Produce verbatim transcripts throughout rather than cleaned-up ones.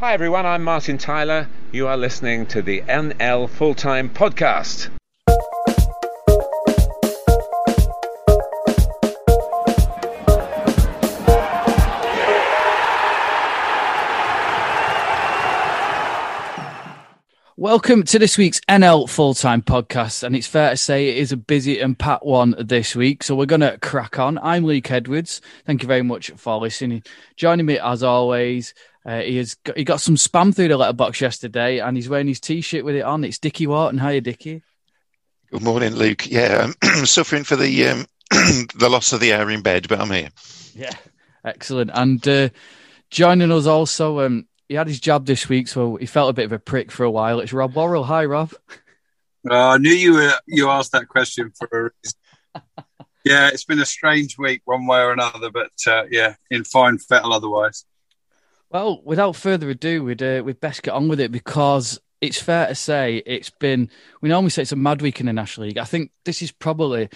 Hi everyone, I'm Martin Tyler. You are listening to the N L Full-Time Podcast. Welcome to this week's N L Full-Time Podcast, and it's fair to say it is a busy and packed one this week, so we're going to crack on. I'm Luke Edwards. Thank you very much for listening. Joining me as always... Uh, he has got, he got some spam through the letterbox yesterday, and he's wearing his T-shirt with it on. It's Dickie Wharton. Hiya, Dickie. Good morning, Luke. Yeah, I'm suffering for the um, the loss of the air in bed, but I'm here. Yeah, excellent. And uh, joining us also, um, he had his jab this week, so he felt a bit of a prick for a while. It's Rob Worrell. Hi, Rob. Uh, I knew you were, you asked that question for a reason. Yeah, it's been a strange week, one way or another, but uh, yeah, in fine fettle otherwise. Well, without further ado, we'd, uh, we'd best get on with it, because it's fair to say it's been, we normally say it's a mad week in the National League. I think this is probably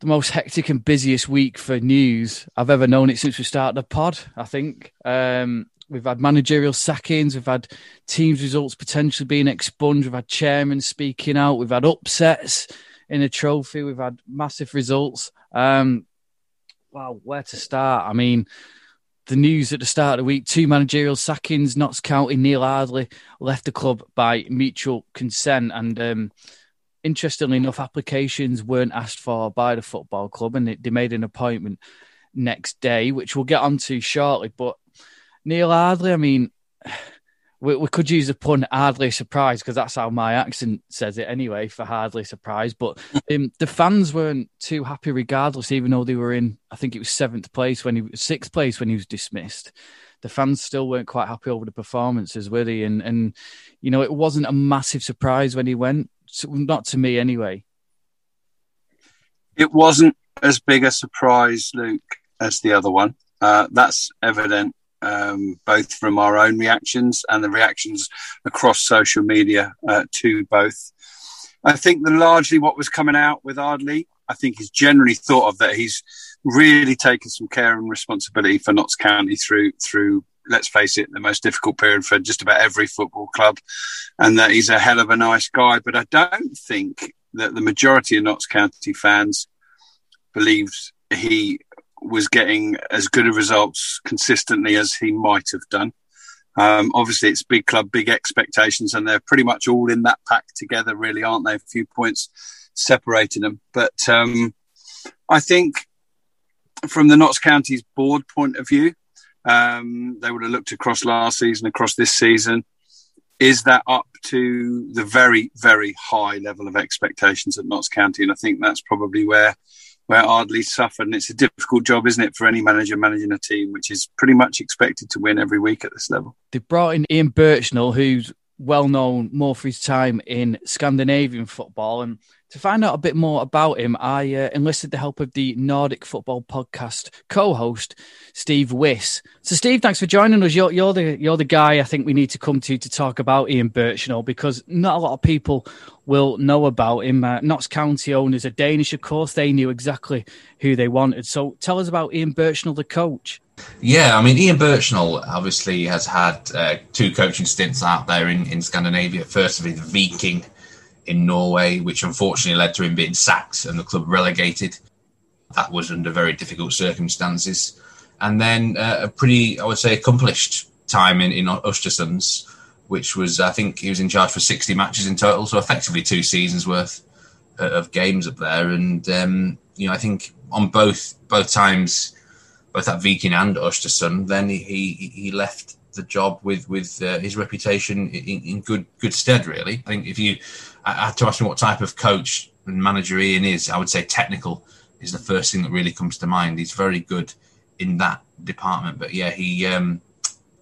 the most hectic and busiest week for news I've ever known it since we started the pod, I think. Um, we've had managerial sackings, we've had teams' results potentially being expunged, we've had chairmen speaking out, we've had upsets in a trophy, we've had massive results. Um, wow, where to start? I mean... The news at the start of the week, two managerial sackings, Notts County, Neil Ardley left the club by mutual consent. And um, interestingly enough, applications weren't asked for by the football club, and it, they made an appointment next day, which we'll get onto shortly. But Neil Ardley, I mean, we, we could use the pun hardly surprised, because that's how my accent says it anyway, for hardly surprised. But um, the fans weren't too happy regardless, even though they were in, I think it was seventh place when he was sixth place when he was dismissed. The fans still weren't quite happy over the performances, were they? And, and you know, it wasn't a massive surprise when he went, so, not to me anyway. It wasn't as big a surprise, Luke, as the other one. Uh, that's evident. Um, both from our own reactions and the reactions across social media uh, to both. I think that largely what was coming out with Ardley, I think is generally thought of that he's really taken some care and responsibility for Notts County through, through let's face it, the most difficult period for just about every football club, and that he's a hell of a nice guy. But I don't think that the majority of Notts County fans believes he was getting as good of results consistently as he might have done. Um, obviously, it's big club, big expectations, and they're pretty much all in that pack together, really, aren't they? A few points separating them. But um, I think from the Notts County's board point of view, um, they would have looked across last season, across this season. Is that up to the very, very high level of expectations at Notts County? And I think that's probably where... where Ardley suffered, and it's a difficult job, isn't it, for any manager managing a team, which is pretty much expected to win every week at this level. They brought in Ian Burchnall, who's well-known more for his time in Scandinavian football, and to find out a bit more about him, I uh, enlisted the help of the Nordic Football Podcast co-host, Steve Wiss. So, Steve, thanks for joining us. You're, you're, the, you're the guy I think we need to come to to talk about Ian Burchnall, because not a lot of people will know about him. Uh, Notts County owners are Danish, of course. They knew exactly who they wanted. So tell us about Ian Burchnall, the coach. Yeah, I mean, Ian Burchnall obviously has had uh, two coaching stints out there in, in Scandinavia. Firstly, the Viking in Norway, which unfortunately led to him being sacked and the club relegated. That was under very difficult circumstances. And then uh, a pretty, I would say, accomplished time in, in Östersunds, which was, I think he was in charge for sixty matches in total, so effectively two seasons worth of games up there. And, um, you know, I think on both both times, both at Viking and Östersund, then he, he, he left the job with, with uh, his reputation in, in good good stead, really. I think if you... I had to ask me what type of coach and manager Ian is. I would say technical is the first thing that really comes to mind. He's very good in that department. But yeah, he um,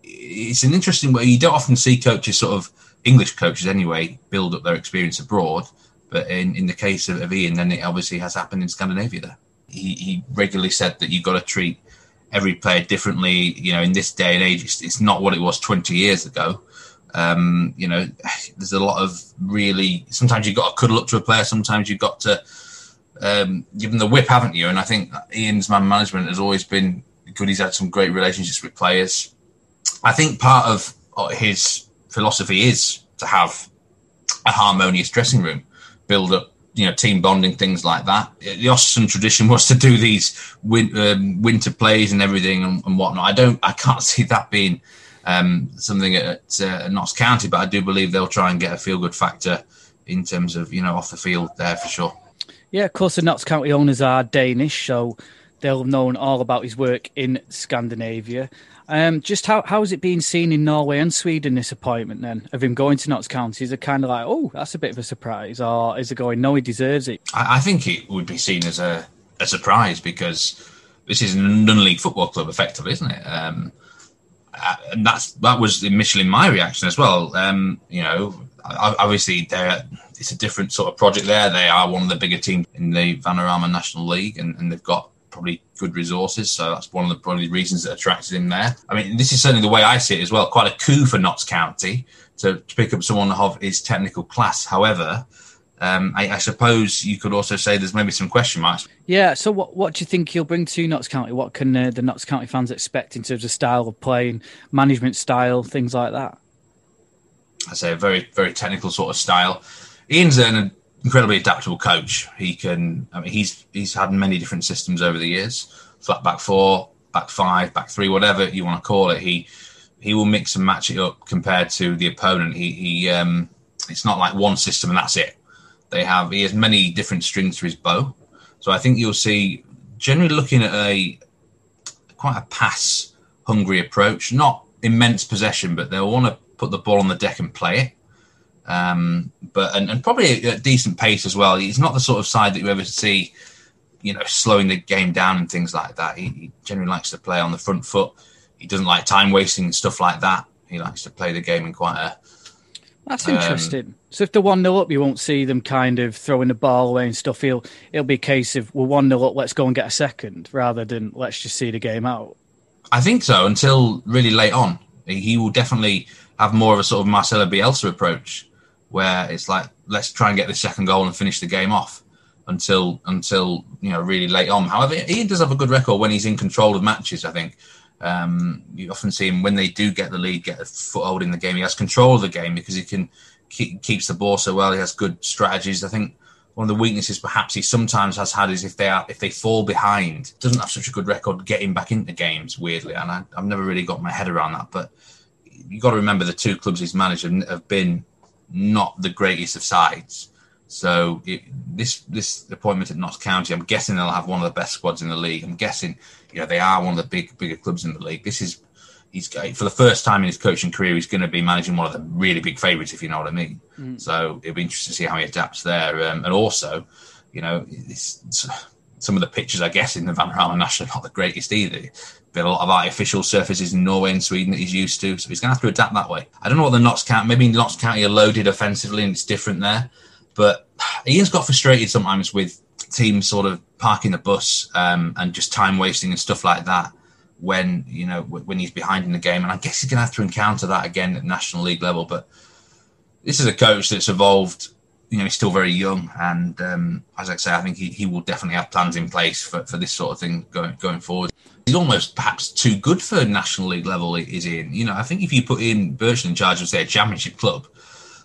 it's an interesting way. You don't often see coaches, sort of English coaches anyway, build up their experience abroad. But in, in the case of, of Ian, then it obviously has happened in Scandinavia there. He, he regularly said that you've got to treat every player differently. You know, in this day and age, it's, it's not what it was twenty years ago. Um, you know, there's a lot of really, sometimes you've got to cuddle up to a player, sometimes you've got to um, give them the whip, haven't you? And I think Ian's man management has always been good. He's had some great relationships with players. I think part of his philosophy is to have a harmonious dressing room, build up, you know, team bonding, things like that. The Austin tradition was to do these win, um, winter plays and everything and, and whatnot. I don't, I can't see that being um, something at uh, Notts County, but I do believe they'll try and get a feel-good factor in terms of, you know, off the field there for sure. Yeah, of course, the Notts County owners are Danish, so they'll have known all about his work in Scandinavia. Um, just how how is it being seen in Norway and Sweden, this appointment then, of him going to Notts County? Is it kind of like, oh, that's a bit of a surprise, or is it going, no, he deserves it? I, I think it would be seen as a, a surprise because this is a non-league football club, effectively, isn't it? Um, and that's, that was initially my reaction as well. Um, you know, obviously, it's a different sort of project there. They are one of the bigger teams in the Vanarama National League, and, and they've got probably good resources, so that's one of the probably reasons that attracted him there. I mean, this is certainly the way I see it as well. Quite a coup for Notts County to, to pick up someone of his technical class. However, um, I, I suppose you could also say there's maybe some question marks. Yeah. So, what what do you think he'll bring to Notts County? What can uh, the Notts County fans expect in terms of style of playing, management style, things like that? I say a very very technical sort of style. Ian's an incredibly adaptable coach. He can. I mean, he's he's had many different systems over the years: flat back four, back five, back three, whatever you want to call it. He he will mix and match it up compared to the opponent. He he. Um, it's not like one system and that's it. They have. He has many different strings to his bow. So I think you'll see generally looking at a quite a pass hungry approach. Not immense possession, but they'll want to put the ball on the deck and play it. Um, but and, and probably at decent pace as well. He's not the sort of side that you ever see, you know, slowing the game down and things like that. He, he generally likes to play on the front foot. He doesn't like time wasting and stuff like that. He likes to play the game in quite a. That's um, interesting. So if they're one nil up, you won't see them kind of throwing the ball away and stuff. He'll it'll be a case of we're one nil up, let's go and get a second, rather than let's just see the game out. I think so. Until really late on, he will definitely have more of a sort of Marcelo Bielsa approach, where it's like, let's try and get the second goal and finish the game off until, until you know, really late on. However, Ian does have a good record when he's in control of matches, I think. Um, you often see him, when they do get the lead, get a foothold in the game, he has control of the game because he can keep, keeps the ball so well, he has good strategies. I think one of the weaknesses perhaps he sometimes has had is if they are, if they fall behind, doesn't have such a good record getting back into games, weirdly. And I, I've never really got my head around that. But you've got to remember the two clubs he's managed have been not the greatest of sides. So it, this this appointment at Notts County, I'm guessing they'll have one of the best squads in the league. I'm guessing, you know, they are one of the big bigger clubs in the league. This is, he's for the first time in his coaching career, he's going to be managing one of the really big favourites, if you know what I mean. Mm. So it'll be interesting to see how he adapts there. Um, and also, you know, it's, it's, some of the pitches, I guess, in the Vanarama National are not the greatest either. Been a lot of artificial surfaces in Norway and Sweden that he's used to, so he's going to have to adapt that way. I don't know what the Notts County, maybe Notts County are loaded offensively and it's different there, but Ian's got frustrated sometimes with teams sort of parking the bus um, and just time wasting and stuff like that when, you know, when he's behind in the game, and I guess he's going to have to encounter that again at National League level. But this is a coach that's evolved. You know, he's still very young, and um, as I say, I think he, he will definitely have plans in place for, for this sort of thing going going forward. He's almost perhaps too good for National League level, is in. You know, I think if you put Ian Burchnall in charge of, say, a Championship club,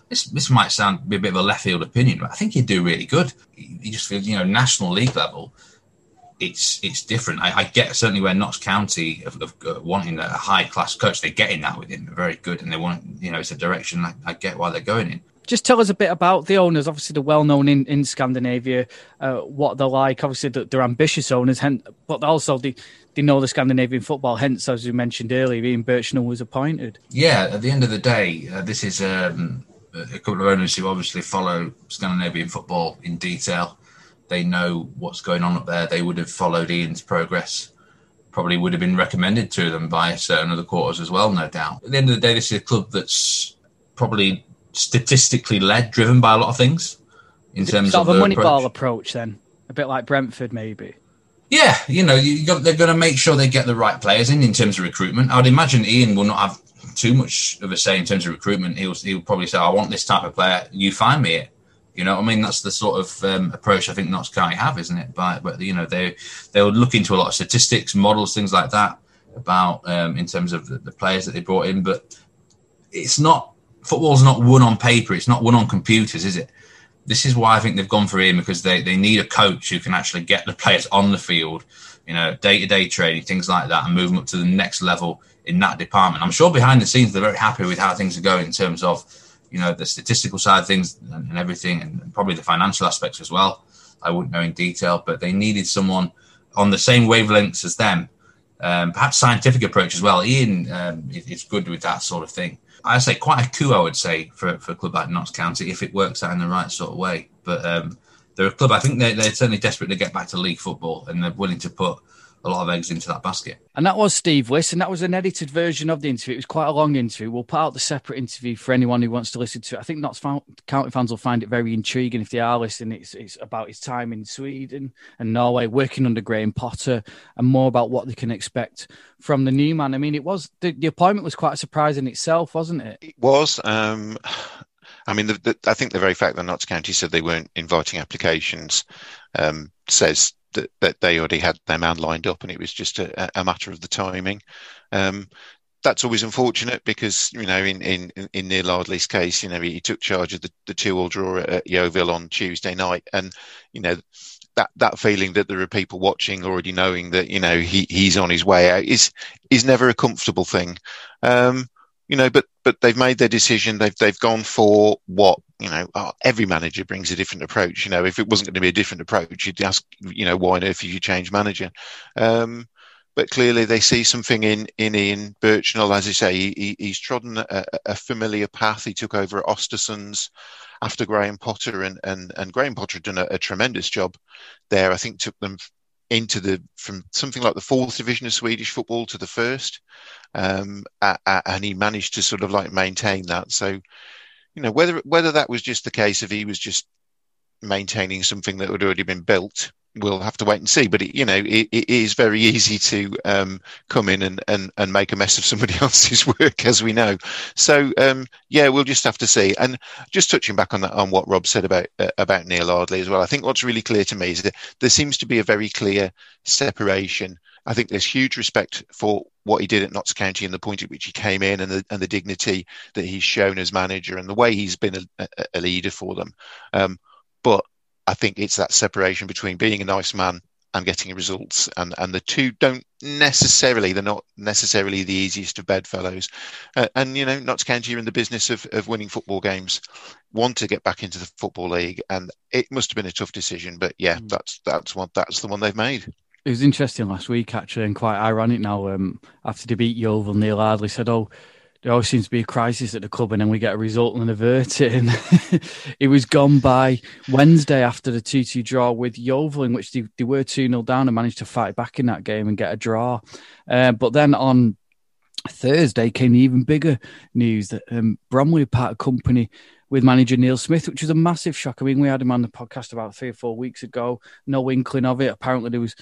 this this might sound be a bit of a left field opinion, but I think he'd do really good. You just feel, you know, National League level, it's it's different. I, I get certainly where Notts County of, of uh, wanting a high class coach, they're getting that with him. They're very good, and they want, you know, it's a direction I, I get why they're going in. Just tell us a bit about the owners. Obviously, they're well-known in, in Scandinavia, uh, what they're like. Obviously, they're ambitious owners, but also they, they know the Scandinavian football. Hence, as you mentioned earlier, Ian Burchnall was appointed. Yeah, at the end of the day, uh, this is um, a couple of owners who obviously follow Scandinavian football in detail. They know what's going on up there. They would have followed Ian's progress. Probably would have been recommended to them by certain other quarters as well, no doubt. At the end of the day, this is a club that's probably statistically led, driven by a lot of things in terms sort of, of a money approach. Ball approach then, a bit like Brentford maybe. Yeah, you know, you got, they're going to make sure they get the right players in in terms of recruitment. I would imagine Ian will not have too much of a say in terms of recruitment. He'll, he'll probably say, I want this type of player, you find me it. You know what I mean? That's the sort of um, approach I think Notts County have, isn't it? But, but you know, they, they'll look into a lot of statistics, models, things like that about um, in terms of the, the players that they brought in, but it's not, football's not won on paper. It's not won on computers, is it? This is why I think they've gone for him, because they, they need a coach who can actually get the players on the field, you know, day-to-day training, things like that, and move them up to the next level in that department. I'm sure behind the scenes they're very happy with how things are going in terms of, you know, the statistical side of things and everything, and probably the financial aspects as well. I wouldn't know in detail, but they needed someone on the same wavelengths as them. Um, perhaps scientific approach as well. Ian um, is good with that sort of thing. I say quite a coup, I would say, for, for a club like Notts County, if it works out in the right sort of way. But um, they're a club, I think they're, they're certainly desperate to get back to league football, and they're willing to put a lot of eggs into that basket. And that was Steve Wiss, and that was an edited version of the interview. It was quite a long interview. We'll put out the separate interview for anyone who wants to listen to it. I think Notts County fans will find it very intriguing if they are listening. It's, it's about his time in Sweden and Norway, working under Graham Potter, and more about what they can expect from the new man. I mean, it was the, the appointment was quite a surprise in itself, wasn't it? It was. Um, I mean, the, the, I think the very fact that Notts County said they weren't inviting applications um, says that, that they already had their man lined up, and it was just a, a matter of the timing. Um, that's always unfortunate because, you know, in, in, in Neil Ardley's case, you know, he, he took charge of the, the two-all draw at Yeovil on Tuesday night, and, you know, that, that feeling that there are people watching already knowing that, you know, he, he's on his way out is is never a comfortable thing. Um, you know, but but they've made their decision. They've they've gone for what, you know, oh, every manager brings a different approach. You know, if it wasn't going to be a different approach, you'd ask, you know, why on earth did you change manager? Um, but clearly they see something in, in Ian Burchnall. As I say, he, he's trodden a, a familiar path. He took over at Osterson's after Graham Potter, and, and, and Graham Potter had done a, a tremendous job there. I think took them into the, from something like the fourth division of Swedish football to the first. Um, and he managed to sort of like maintain that. So, you know, whether, whether that was just the case of he was just maintaining something that had already been built, we'll have to wait and see. But, it, you know, it, it is very easy to um, come in and, and, and make a mess of somebody else's work, as we know. So, um, yeah, we'll just have to see. And just touching back on that, on what Rob said about uh, about Neil Ardley as well, I think what's really clear to me is that there seems to be a very clear separation. I think there's huge respect for what he did at Notts County and the point at which he came in, and the, and the dignity that he's shown as manager and the way he's been a, a leader for them. Um, but I think it's that separation between being a nice man and getting results, and, and the two don't necessarily, they're not necessarily the easiest of bedfellows. Uh, and, you know, Notts County are in the business of, of winning football games, want to get back into the Football League, and it must have been a tough decision. But yeah, that's, that's what, that's the one they've made. It was interesting last week, actually, and quite ironic now. Um, after they beat Yeovil, Neil Ardley said, oh, there always seems to be a crisis at the club, and then we get a result and avert it. And it was gone by Wednesday after the two-two draw with Yeovil, in which they, they were two-nil down and managed to fight back in that game and get a draw. Uh, but then on Thursday came the even bigger news that um, Bromley part of company with manager Neil Smith, which was a massive shock. I mean, we had him on the podcast about three or four weeks ago. No inkling of it. Apparently there was,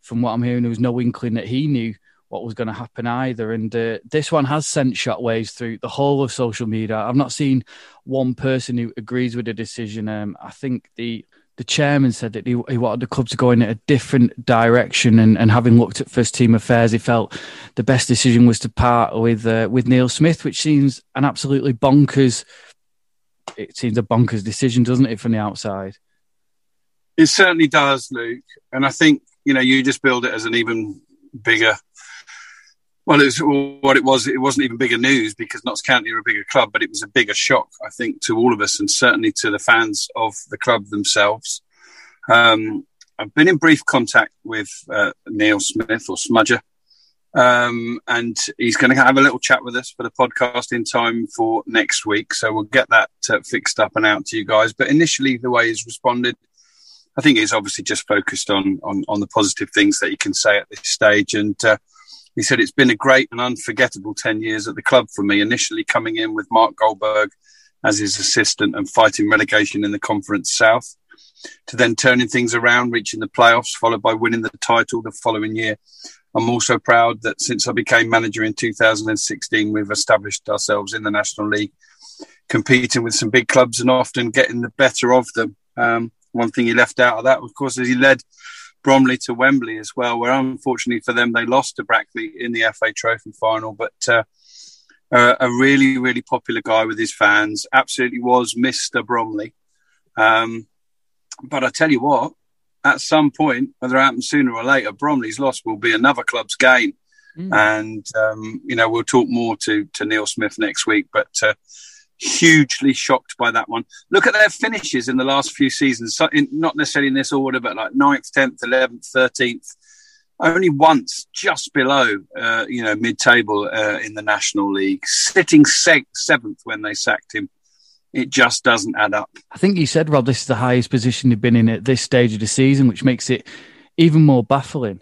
from what I'm hearing, there was no inkling that he knew what was going to happen either. And uh, this one has sent shockwaves through the whole of social media. I've not seen one person who agrees with the decision. Um, I think the the chairman said that he, he wanted the club to go in a different direction, and, and having looked at first team affairs, he felt the best decision was to part with uh, with Neil Smith, which seems an absolutely bonkers, it seems a bonkers decision, doesn't it, from the outside? It certainly does, Luke. And I think, you know, you just build it as an even bigger, well, it was what it was. It wasn't even bigger news because Notts County were a bigger club, but it was a bigger shock, I think, to all of us, and certainly to the fans of the club themselves. Um, I've been in brief contact with uh, Neil Smith, or Smudger, um, and he's going to have a little chat with us for the podcast in time for next week. So we'll get that uh, fixed up and out to you guys. But initially, the way he's responded, I think he's obviously just focused on, on, on the positive things that he can say at this stage. And uh, he said, it's been a great and unforgettable ten years at the club for me, initially coming in with Mark Goldberg as his assistant and fighting relegation in the Conference South, to then turning things around, reaching the playoffs, followed by winning the title the following year. I'm also proud that since I became manager in two thousand sixteen, we've established ourselves in the National League, competing with some big clubs and often getting the better of them. Um, One thing he left out of that, of course, is he led Bromley to Wembley as well, where unfortunately for them, they lost to Brackley in the F A Trophy final. But uh, uh, a really, really popular guy with his fans. Absolutely was Mister Bromley. Um, but I tell you what, at some point, whether it happens sooner or later, Bromley's loss will be another club's gain. Mm. And, um, you know, we'll talk more to, to Neil Smith next week, but uh, hugely shocked by that one. Look at their finishes in the last few seasons, so in, not necessarily in this order, but like ninth, tenth, eleventh, thirteenth, only once just below, uh, you know, mid-table uh, in the National League, sitting sec- seventh when they sacked him. It just doesn't add up. I think you said, Rob, this is the highest position you've been in at this stage of the season, which makes it even more baffling.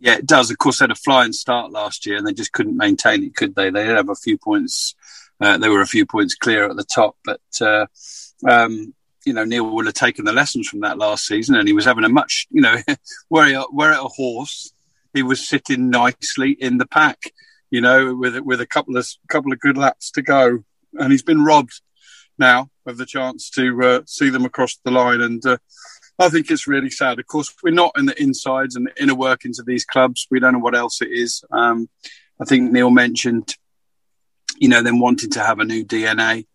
Yeah, it does. Of course, they had a flying start last year and they just couldn't maintain it, could they? They did have a few points. Uh, they were a few points clear at the top. But, uh, um, you know, Neil would have taken the lessons from that last season, and he was having a much, you know, were he, were it a horse, he was sitting nicely in the pack, you know, with with a couple of couple of good laps to go. And he's been robbed now of the chance to uh, see them across the line. And uh, I think it's really sad. Of course, we're not in the insides and the inner workings of these clubs. We don't know what else it is. Um, I think Neil mentioned, you know, them wanting to have a new D N A,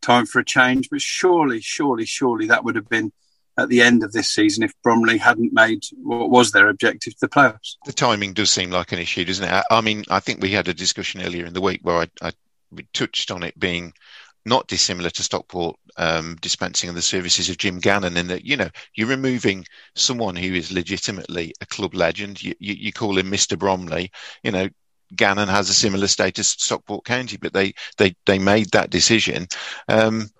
time for a change. But surely, surely, surely that would have been at the end of this season if Bromley hadn't made what was their objective to the playoffs. The timing does seem like an issue, doesn't it? I, I mean, I think we had a discussion earlier in the week where I... I we touched on it being not dissimilar to Stockport um, dispensing on the services of Jim Gannon, in that, you know, you're removing someone who is legitimately a club legend. You, you, you call him Mister Bromley. You know, Gannon has a similar status to Stockport County, but they they, they made that decision. Um,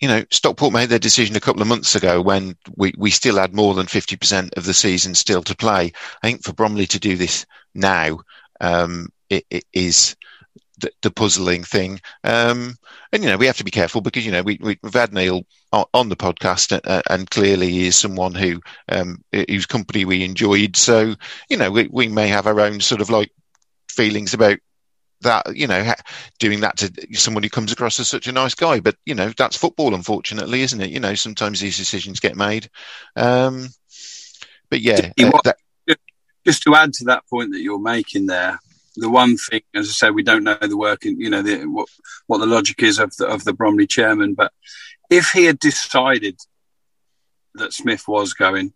you know, Stockport made their decision a couple of months ago when we, we still had more than fifty percent of the season still to play. I think for Bromley to do this now um, it, it is... The, the puzzling thing. Um, and, you know, we have to be careful because, you know, we, we, we've had Neil on, on the podcast uh, and clearly he is someone who um, whose company we enjoyed. So, you know, we, we may have our own sort of like feelings about that, you know, doing that to someone who comes across as such a nice guy. But, you know, that's football, unfortunately, isn't it? You know, sometimes these decisions get made. Um, but, yeah. Uh, that- Just to add to that point that you're making there, the one thing, as I say, we don't know the working, you know, the, what what the logic is of the of the Bromley chairman. But if he had decided that Smith was going,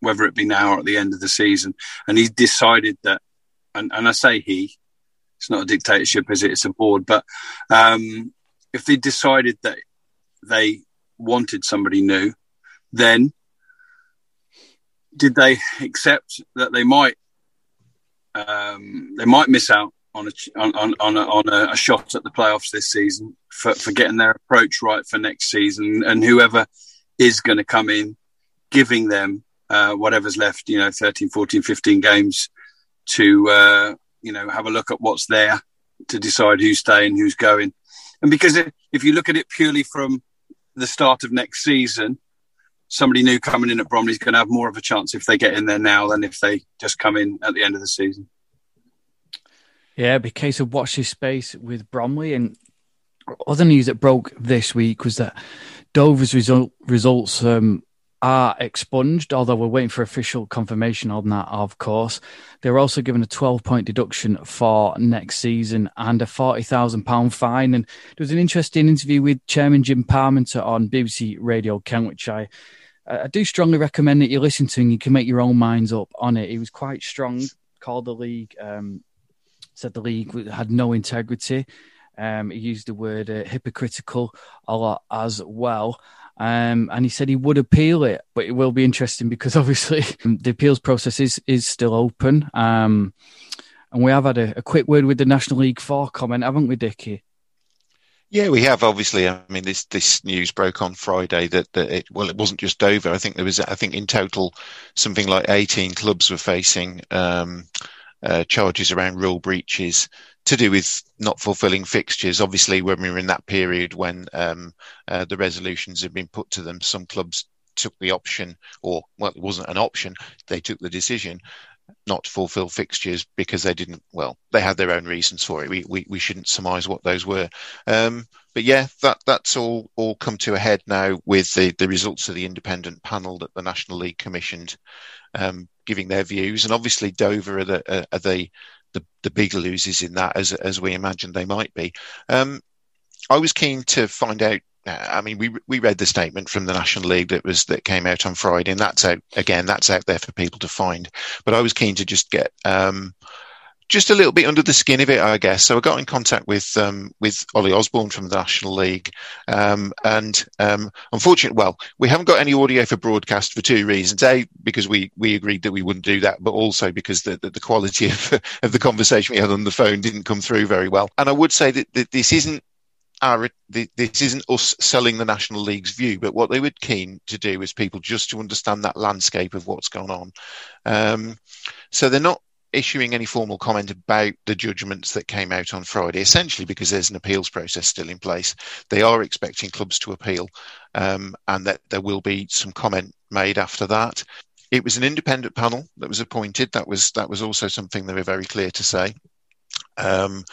whether it be now or at the end of the season, and he decided that, and, and I say he, it's not a dictatorship, is it? It's a board. But um, if they decided that they wanted somebody new, then did they accept that they might? Um, they might miss out on a, on on, on, a, on a shot at the playoffs this season for, for getting their approach right for next season, and whoever is going to come in, giving them uh, whatever's left, you know, thirteen, fourteen, fifteen games to, uh, you know, have a look at what's there to decide who's staying, who's going. And because if, if you look at it purely from the start of next season, somebody new coming in at Bromley's going to have more of a chance if they get in there now than if they just come in at the end of the season. Yeah, it'd be a case of watch this space with Bromley. And other news that broke this week was that Dover's result, results um, are expunged, although we're waiting for official confirmation on that, of course. They're also given a twelve-point deduction for next season and a forty thousand pounds fine. And there was an interesting interview with Chairman Jim Parmenter on B B C Radio Kent, which I... I do strongly recommend that you listen to, and you can make your own minds up on it. He was quite strong, called the league, um, said the league had no integrity. Um, he used the word uh, hypocritical a lot as well. Um, and he said he would appeal it, but it will be interesting because obviously the appeals process is, is still open. Um, and we have had a, a quick word with the National League four comment, haven't we, Dickie? Yeah, we have, obviously. I mean, this this news broke on Friday that, that it, well, it wasn't just Dover. I think there was, I think in total, something like eighteen clubs were facing um, uh, charges around rule breaches to do with not fulfilling fixtures. Obviously, when we were in that period when um, uh, the resolutions had been put to them, some clubs took the option, or, well, it wasn't an option, they took the decision not to fulfill fixtures because they didn't, well, they had their own reasons for it. We we, we shouldn't surmise what those were. Um, but yeah, that that's all all come to a head now with the, the results of the independent panel that the National League commissioned, um, giving their views. And obviously Dover are the, are the the, the big losers in that as as we imagined they might be. Um, I was keen to find out. I mean, we we read the statement from the National League that was that came out on Friday, and that's out again. That's out there for people to find. But I was keen to just get um, just a little bit under the skin of it, I guess. So I got in contact with um, with Ollie Osborne from the National League, um, and um, unfortunately, well, we haven't got any audio for broadcast for two reasons: a, because we we agreed that we wouldn't do that, but also because the the, the quality of, of the conversation we had on the phone didn't come through very well. And I would say that, that this isn't. Our, this isn't us selling the National League's view, but what they were keen to do is people just to understand that landscape of what's gone on. Um, so they're not issuing any formal comment about the judgments that came out on Friday, essentially because there's an appeals process still in place. They are expecting clubs to appeal, um, and that there will be some comment made after that. It was an independent panel that was appointed. That was, that was also something they were very clear to say. Um,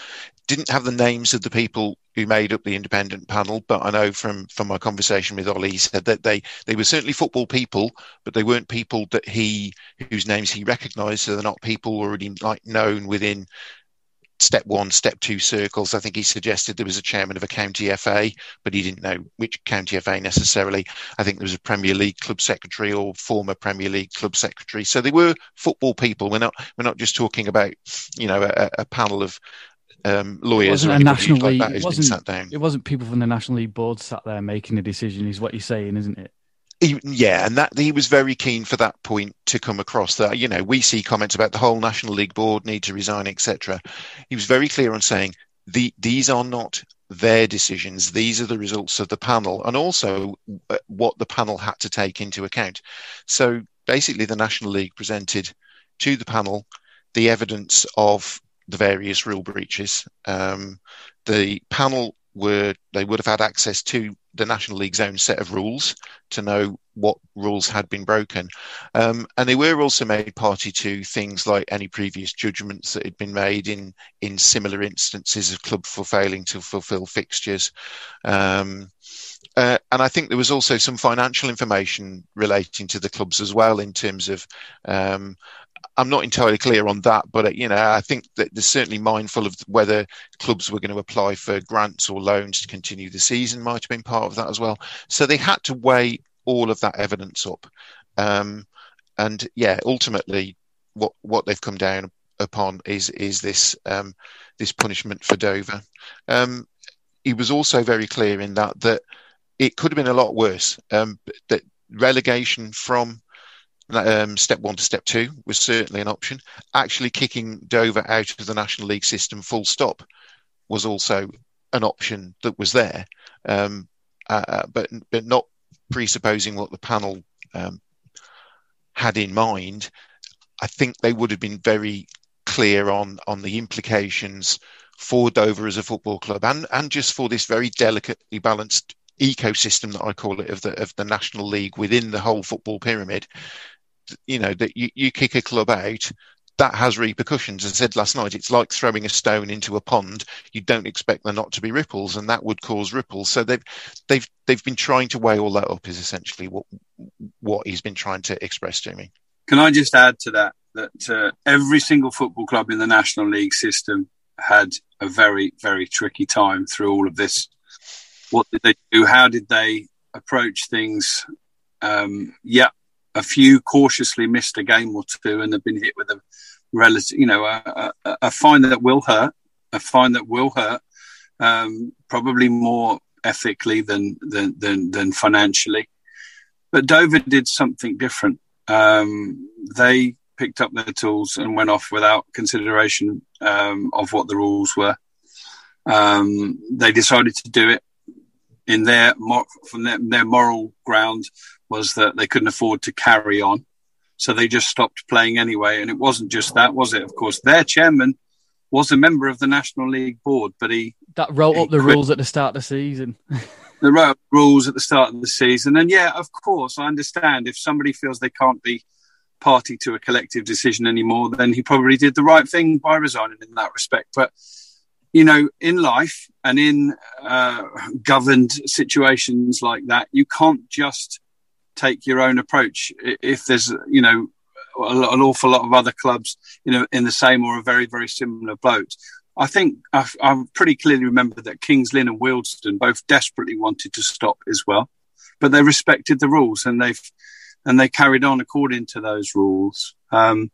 didn't have the names of the people who made up the independent panel, but I know from, from my conversation with Ollie, he said that they, they were certainly football people, but they weren't people that he whose names he recognised, so they're not people already like known within step one, step two circles. I think he suggested there was a chairman of a county F A, but he didn't know which county F A necessarily. I think there was a Premier League club secretary or former Premier League club secretary. So they were football people. We're not we're not just talking about, you know, a, a panel of Um, lawyers it wasn't or a National like League. That it, wasn't, sat down. It wasn't people from the National League board sat there making a decision, is what you're saying, isn't it? He, yeah, and that he was very keen for that point to come across. That, you know, we see comments about the whole National League board need to resign, et cetera. He was very clear on saying the, these are not their decisions; these are the results of the panel, and also what the panel had to take into account. So basically, the National League presented to the panel the evidence of the various rule breaches. Um, the panel were, they would have had access to the National League's own set of rules to know what rules had been broken. Um, and they were also made party to things like any previous judgments that had been made in, in similar instances of club for failing to fulfil fixtures. Um, Uh, and I think there was also some financial information relating to the clubs as well in terms of, um, I'm not entirely clear on that, but, you know, I think that they're certainly mindful of whether clubs were going to apply for grants or loans to continue the season might have been part of that as well. So they had to weigh all of that evidence up. Um, and, yeah, ultimately what, what they've come down upon is is this um, this punishment for Dover. Um, he was also very clear in that that it could have been a lot worse. Um, that relegation from um, step one to step two was certainly an option. Actually kicking Dover out of the National League system full stop was also an option that was there. Um, uh, but but not presupposing what the panel um, had in mind, I think they would have been very clear on, on the implications for Dover as a football club and, and just for this very delicately balanced ecosystem that I call it of the of the National League within the whole football pyramid. You know, that you, you kick a club out, that has repercussions. As I said last night, it's like throwing a stone into a pond. You don't expect there not to be ripples, and that would cause ripples. So they've they've they've been trying to weigh all that up is essentially what what he's been trying to express to me. Can I just add to that that uh, every single football club in the National League system had a very, very tricky time through all of this. What did they do? How did they approach things? Um, yeah, a few cautiously missed a game or two and have been hit with a relative, you know, a, a, a fine that will hurt, a fine that will hurt, um, probably more ethically than, than than than financially. But Dover did something different. Um, they picked up their tools and went off without consideration um, of what the rules were. Um, they decided to do it. In their from their, their moral ground was that they couldn't afford to carry on, so they just stopped playing anyway. And it wasn't just that, was it? Of course, their chairman was a member of the National League board, but he that wrote he up the quit. rules at the start of the season. They wrote up rules at the start of the season, and yeah, of course, I understand if somebody feels they can't be party to a collective decision anymore, then he probably did the right thing by resigning in that respect, but. You know, in life and in uh, governed situations like that, you can't just take your own approach. If there's, you know, an awful lot of other clubs, you know, in the same or a very, very similar boat. I think I, I pretty clearly remember that Kings Lynn and Wealdstone both desperately wanted to stop as well, but they respected the rules and they've and they carried on according to those rules. Um,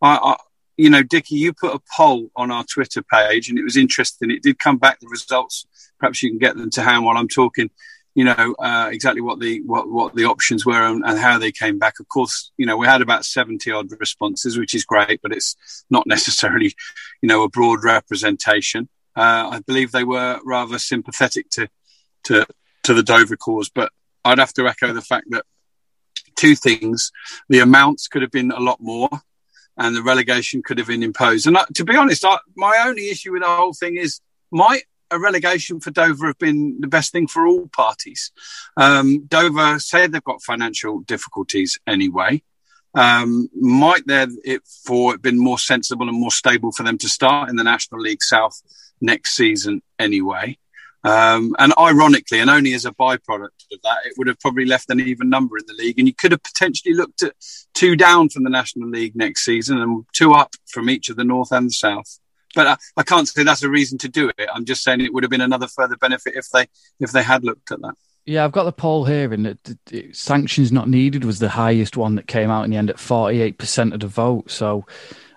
I, I, you know, Dickie, you put a poll on our Twitter page, and it was interesting. It did come back, the results. Perhaps you can get them to hand while I'm talking. You know, uh, exactly what the what, what the options were and, and how they came back. Of course, you know, we had about seventy odd responses, which is great, but it's not necessarily, you know, a broad representation. Uh, I believe they were rather sympathetic to, to to the Dover cause, but I'd have to echo the fact that two things: the amounts could have been a lot more, and the relegation could have been imposed. And I, to be honest, I, my only issue with the whole thing is might a relegation for Dover have been the best thing for all parties. Um, Dover said they've got financial difficulties anyway. Um, might there it for it been more sensible and more stable for them to start in the National League South next season anyway? Um, and ironically, and only as a byproduct of that, it would have probably left an even number in the league. And you could have potentially looked at two down from the National League next season and two up from each of the North and the South. But I, I can't say that's a reason to do it. I'm just saying it would have been another further benefit if they if they had looked at that. Yeah, I've got the poll here, and it, it, it, sanctions not needed was the highest one that came out in the end at forty-eight percent of the vote. So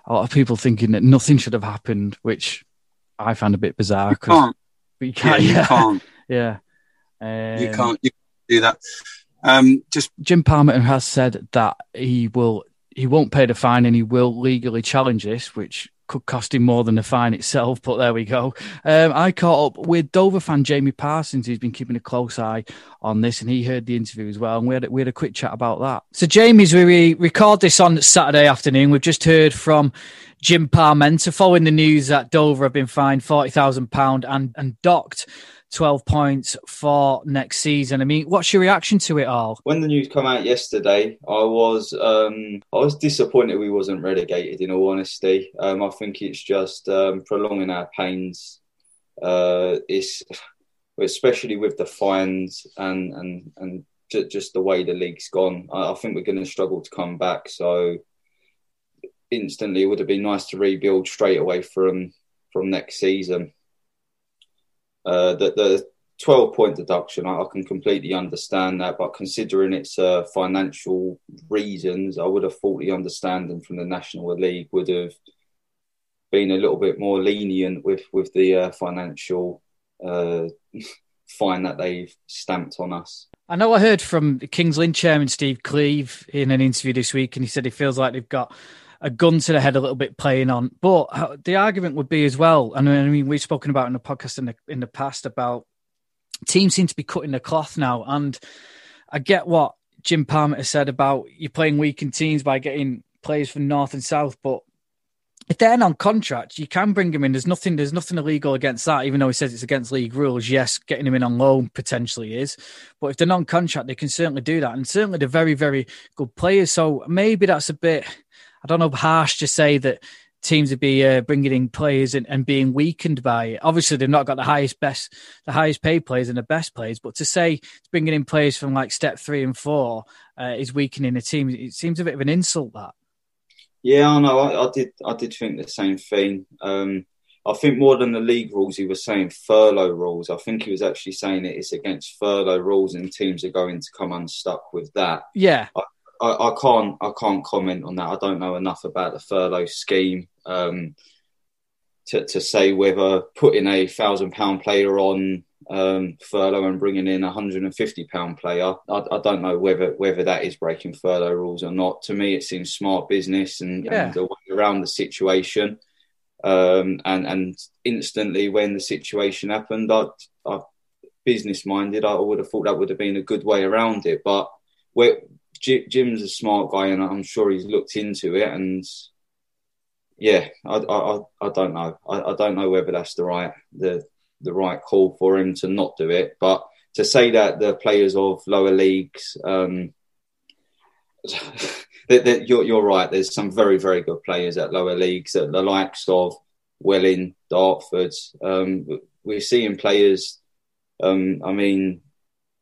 a lot of people thinking that nothing should have happened, which I found a bit bizarre. You can't. You can't. Yeah, you can't. yeah. Um, you can't. You can't do that. Um, just Jim Parmenter has said that he will he won't pay the fine and he will legally challenge this, which could cost him more than the fine itself, but there we go. Um, I caught up with Dover fan Jamie Parsons, who's been keeping a close eye on this, and he heard the interview as well, and we had, we had a quick chat about that. So, Jamie's, we record this on Saturday afternoon. We've just heard from Jim Parmenter following the news that Dover have been fined forty thousand pounds and, and docked twelve points for next season. I mean, what's your reaction to it all? When the news came out yesterday, I was um, I was disappointed we wasn't relegated, in all honesty. Um, I think it's just um, prolonging our pains. Uh, it's especially with the fines and, and, and just the way the league's gone. I think we're going to struggle to come back. So instantly, it would have been nice to rebuild straight away from from next season. Uh, the, the twelve-point deduction, I, I can completely understand that, but considering its uh, financial reasons, I would have thought the understanding from the National League would have been a little bit more lenient with, with the uh, financial uh, fine that they've stamped on us. I know I heard from Kings Lynn chairman Steve Cleave in an interview this week, and he said he feels like they've got a gun to the head a little bit playing on. But the argument would be as well, and I mean, we've spoken about in the podcast in the, in the past about teams seem to be cutting the cloth now. And I get what Jim Parmenter said about you're playing weakened teams by getting players from North and South, but if they're on contract, you can bring them in. There's nothing, there's nothing illegal against that, even though he says it's against league rules. Yes, getting them in on loan potentially is. But if they're non contract, they can certainly do that. And certainly they're very, very good players. So maybe that's a bit, I don't know, harsh to say that teams would be uh, bringing in players and, and being weakened by it. Obviously, they've not got the highest best, the highest paid players and the best players, but to say bringing in players from like step three and four uh, is weakening a team, it seems a bit of an insult, that. Yeah, I know. I, I did I did think the same thing. Um, I think more than the league rules, he was saying furlough rules. I think he was actually saying it is against furlough rules and teams are going to come unstuck with that. Yeah. I, I, I can't I can't comment on that. I don't know enough about the furlough scheme um, to to say whether putting a one thousand pounds player on um, furlough and bringing in a one hundred fifty pounds player, I, I don't know whether whether that is breaking furlough rules or not. To me, it seems smart business and, yeah. and the way around the situation. Um, and, and instantly when the situation happened, I, I business-minded, I would have thought that would have been a good way around it. But we're... Jim's a smart guy, and I'm sure he's looked into it. And yeah, I, I, I don't know. I, I don't know whether that's the right the the right call for him to not do it. But to say that the players of lower leagues, um, that, that you're you're right. There's some very very good players at lower leagues, at the likes of Welling, Dartford. Um, we're seeing players. Um, I mean.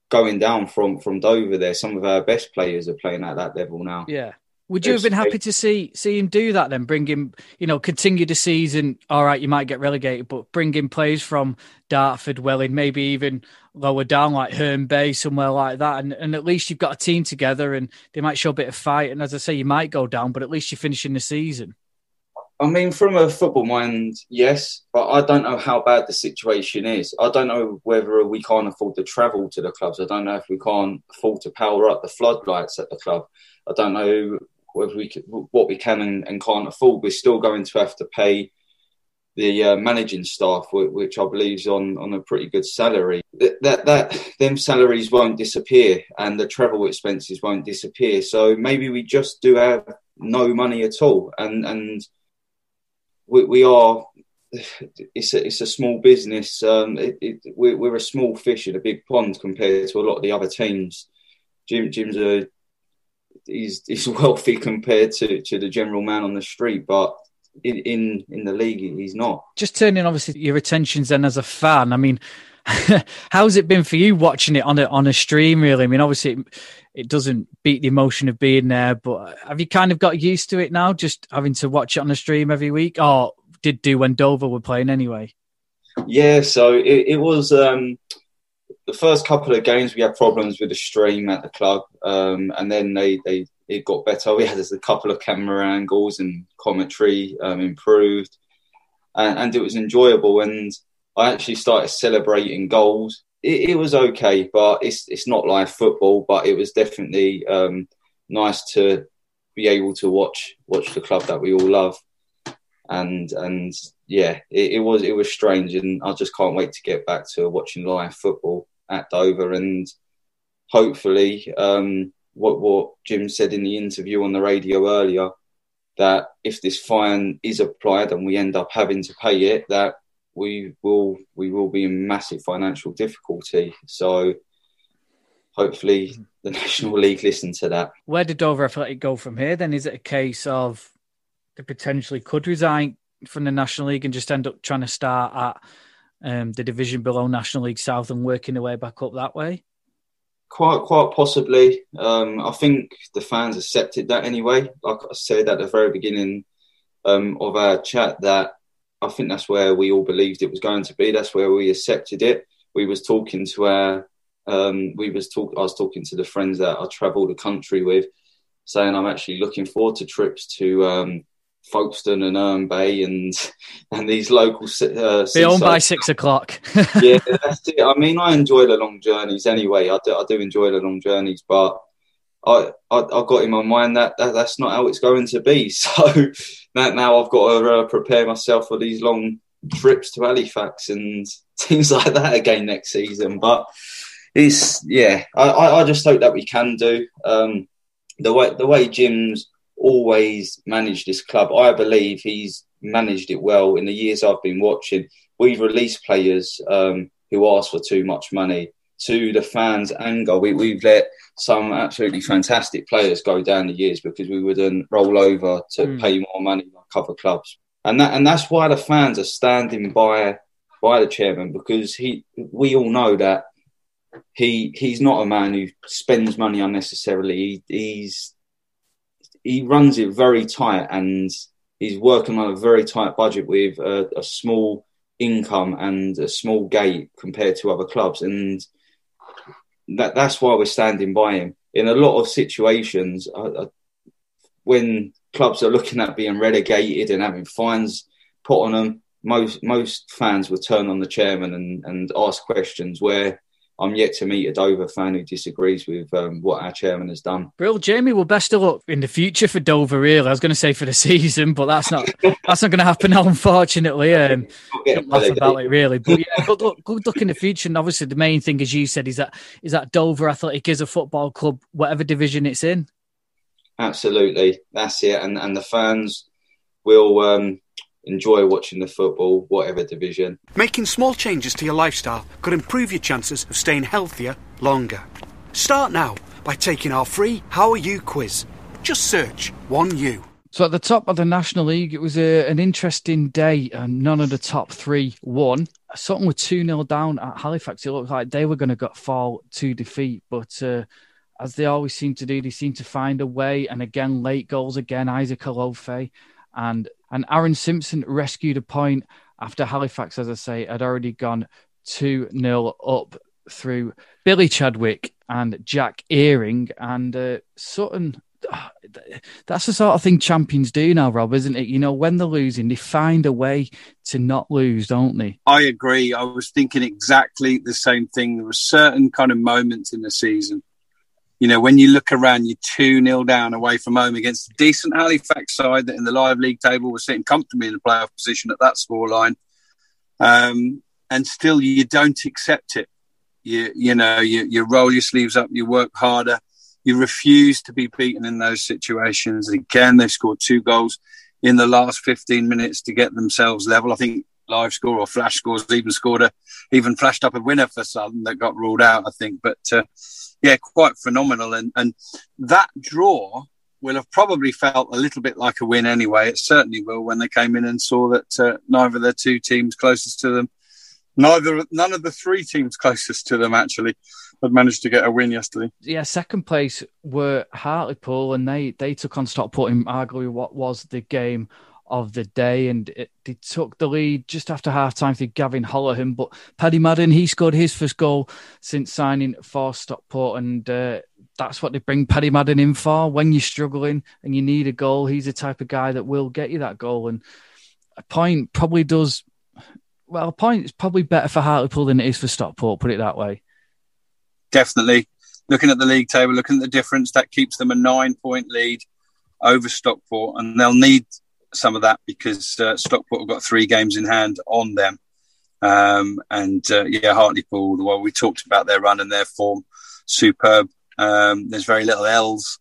Going down from, from Dover there, some of our best players are playing at that level now. Yeah. Would you have been happy to see see him do that then? Bring him, you know, continue the season. All right, you might get relegated, but bring in players from Dartford, Welling, maybe even lower down like Herne Bay, somewhere like that. And and at least you've got a team together and they might show a bit of fight. And as I say, you might go down, but at least you're finishing the season. I mean, from a football mind, yes, but I don't know how bad the situation is. I don't know whether we can't afford to travel to the clubs. I don't know if we can't afford to power up the floodlights at the club. I don't know whether we could, what we can and, and can't afford. We're still going to have to pay the uh, managing staff, which I believe is on, on a pretty good salary. That, that that them salaries won't disappear and the travel expenses won't disappear. So maybe we just do have no money at all and... and We, we are, it's a, it's a small business. Um, it, it, we're, we're a small fish in a big pond compared to a lot of the other teams. Jim Jim's a, he's, he's wealthy compared to, to the general man on the street, but in, in, in the league, he's not. Just turning, obviously, your attentions then as a fan. I mean, how's it been for you watching it on a, on a stream, really? I mean, obviously, it, it doesn't beat the emotion of being there, but have you kind of got used to it now, just having to watch it on a stream every week? Or did do when Dover were playing anyway? Yeah, so it, it was... Um, the first couple of games, we had problems with the stream at the club, um, and then they, they it got better. We had a couple of camera angles and commentary um, improved, and, and it was enjoyable, and I actually started celebrating goals. It, it was okay, but it's it's not live football. But it was definitely um, nice to be able to watch watch the club that we all love. And and yeah, it, it was it was strange, and I just can't wait to get back to watching live football at Dover. And hopefully, um, what what Jim said in the interview on the radio earlier, that if this fine is applied and we end up having to pay it, that we will we will be in massive financial difficulty. So hopefully the National League listen to that. Where did Dover Athletic go from here then? Is it a case of they potentially could resign from the National League and just end up trying to start at um, the division below National League South and working their way back up that way? Quite quite possibly. Um, I think the fans accepted that anyway. Like I said at the very beginning um, of our chat, that I think that's where we all believed it was going to be. That's where we accepted it. We was talking to our, um, we was talk. I was talking to the friends that I travel the country with, saying I'm actually looking forward to trips to um, Folkestone and Herne Bay and and these local. Uh, be on by six o'clock. Yeah, that's it. I mean, I enjoy the long journeys anyway. I do, I do enjoy the long journeys, but I, I I got in my mind that, that that's not how it's going to be. So that now I've got to uh, prepare myself for these long trips to Halifax and things like that again next season. But it's yeah, I, I just hope that we can do um, the way the way Jim's always managed this club. I believe he's managed it well in the years I've been watching. We've released players um, who ask for too much money. To the fans' anger, we, we've let some absolutely fantastic players go down the years because we wouldn't roll over to mm. pay more money like other clubs, and that and that's why the fans are standing by by the chairman, because he we all know that he he's not a man who spends money unnecessarily. He, he's he runs it very tight, and he's working on a very tight budget with a, a small income and a small gate compared to other clubs, and That that's why we're standing by him. In a lot of situations, I, I, when clubs are looking at being relegated and having fines put on them, most most fans will turn on the chairman and, and ask questions, where I'm yet to meet a Dover fan who disagrees with um, what our chairman has done. Brill, Jamie, well, best of luck in the future for Dover, really. I was going to say for the season, but that's not that's not going to happen, unfortunately. Um, don't laugh about it, really. But yeah, good luck, good luck in the future. And obviously, the main thing, as you said, is that is that Dover Athletic is a football club, whatever division it's in. Absolutely, that's it. And and the fans will um, enjoy watching the football, whatever division. Making small changes to your lifestyle could improve your chances of staying healthier longer. Start now by taking our free How Are You quiz. Just search one U. So at the top of the National League, it was a, an interesting day, and none of the top three won. Sutton were two nil down at Halifax. It looked like they were going to go fall to defeat, but uh, as they always seem to do, they seem to find a way. And again, late goals again, Isaac Alofe and and Aaron Simpson rescued a point after Halifax, as I say, had already gone two nil up through Billy Chadwick and Jack Earing. And uh, Sutton, that's the sort of thing champions do now, Rob, isn't it? You know, when they're losing, they find a way to not lose, don't they? I agree. I was thinking exactly the same thing. There were certain kind of moments in the season. You know, when you look around, you're two nil down away from home against a decent Halifax side that in the live league table was sitting comfortably in the playoff position at that scoreline. Um, and still, you don't accept it. You, you know, you, you roll your sleeves up, you work harder. You refuse to be beaten in those situations. Again, they've scored two goals in the last fifteen minutes to get themselves level. I think live score or flash scores even scored a, even flashed up a winner for Sutton that got ruled out, I think. But uh, yeah, quite phenomenal. And, and that draw will have probably felt a little bit like a win anyway. It certainly will when they came in and saw that uh, neither of the two teams closest to them, neither none of the three teams closest to them actually, had managed to get a win yesterday. Yeah, second place were Hartlepool, and they, they took on Stockport in arguably what was the game of the day, and it, they took the lead just after half-time through Gavin Holohan, but Paddy Madden, he scored his first goal since signing for Stockport, and uh, that's what they bring Paddy Madden in for. When you're struggling and you need a goal, he's the type of guy that will get you that goal, and a point probably does... Well, a point is probably better for Hartlepool than it is for Stockport, put it that way. Definitely. Looking at the league table, looking at the difference, that keeps them a nine-point lead over Stockport. And they'll need some of that because uh, Stockport have got three games in hand on them. Um, and, uh, yeah, Hartlepool, well, we talked about their run and their form, superb. Um, there's very little L's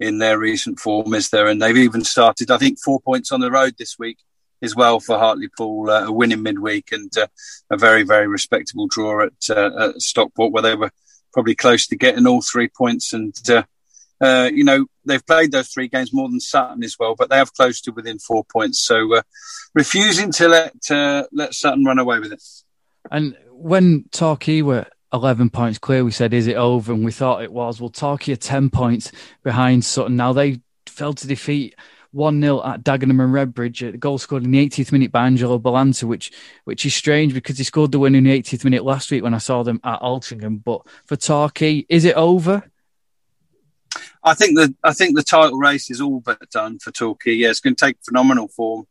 in their recent form, is there? And they've even started, I think, four points on the road this week as well for Hartlepool, uh, a win in midweek and uh, a very, very respectable draw at, uh, at Stockport, where they were probably close to getting all three points. And, uh, uh, you know, they've played those three games more than Sutton as well, but they have close to within four points. So uh, refusing to let uh, let Sutton run away with it. And when Torquay were eleven points clear, we said, is it over? And we thought it was. Well, Torquay are ten points behind Sutton. Now, they fell to defeat one nil at Dagenham and Redbridge. The goal scored in the eightieth minute by Angelo Balanta, which which is strange because he scored the win in the eightieth minute last week when I saw them at Altrincham. But for Torquay, is it over? I think the I think the title race is all but done for Torquay. Yeah, it's going to take phenomenal form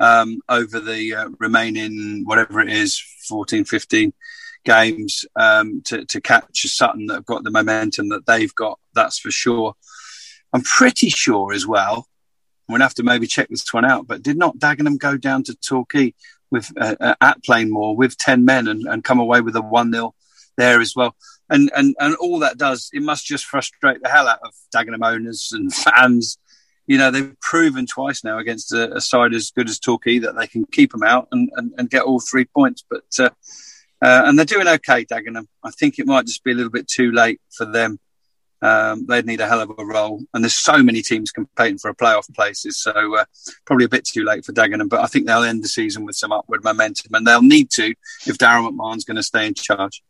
um, over the uh, remaining, whatever it is, fourteen, fifteen games um, to, to catch Sutton that have got the momentum that they've got, that's for sure. I'm pretty sure as well, we'll have to maybe check this one out, but did not Dagenham go down to Torquay with uh, at Plainmoor with ten men and, and come away with a one nil there as well? And, and and all that does, it must just frustrate the hell out of Dagenham owners and fans. You know, they've proven twice now against a, a side as good as Torquay that they can keep them out and, and, and get all three points. But uh, uh, and they're doing okay, Dagenham. I think it might just be a little bit too late for them. Um, they'd need a hell of a role. And there's so many teams competing for a playoff places. So uh, probably a bit too late for Dagenham. But I think they'll end the season with some upward momentum. And they'll need to if Darren McMahon's going to stay in charge.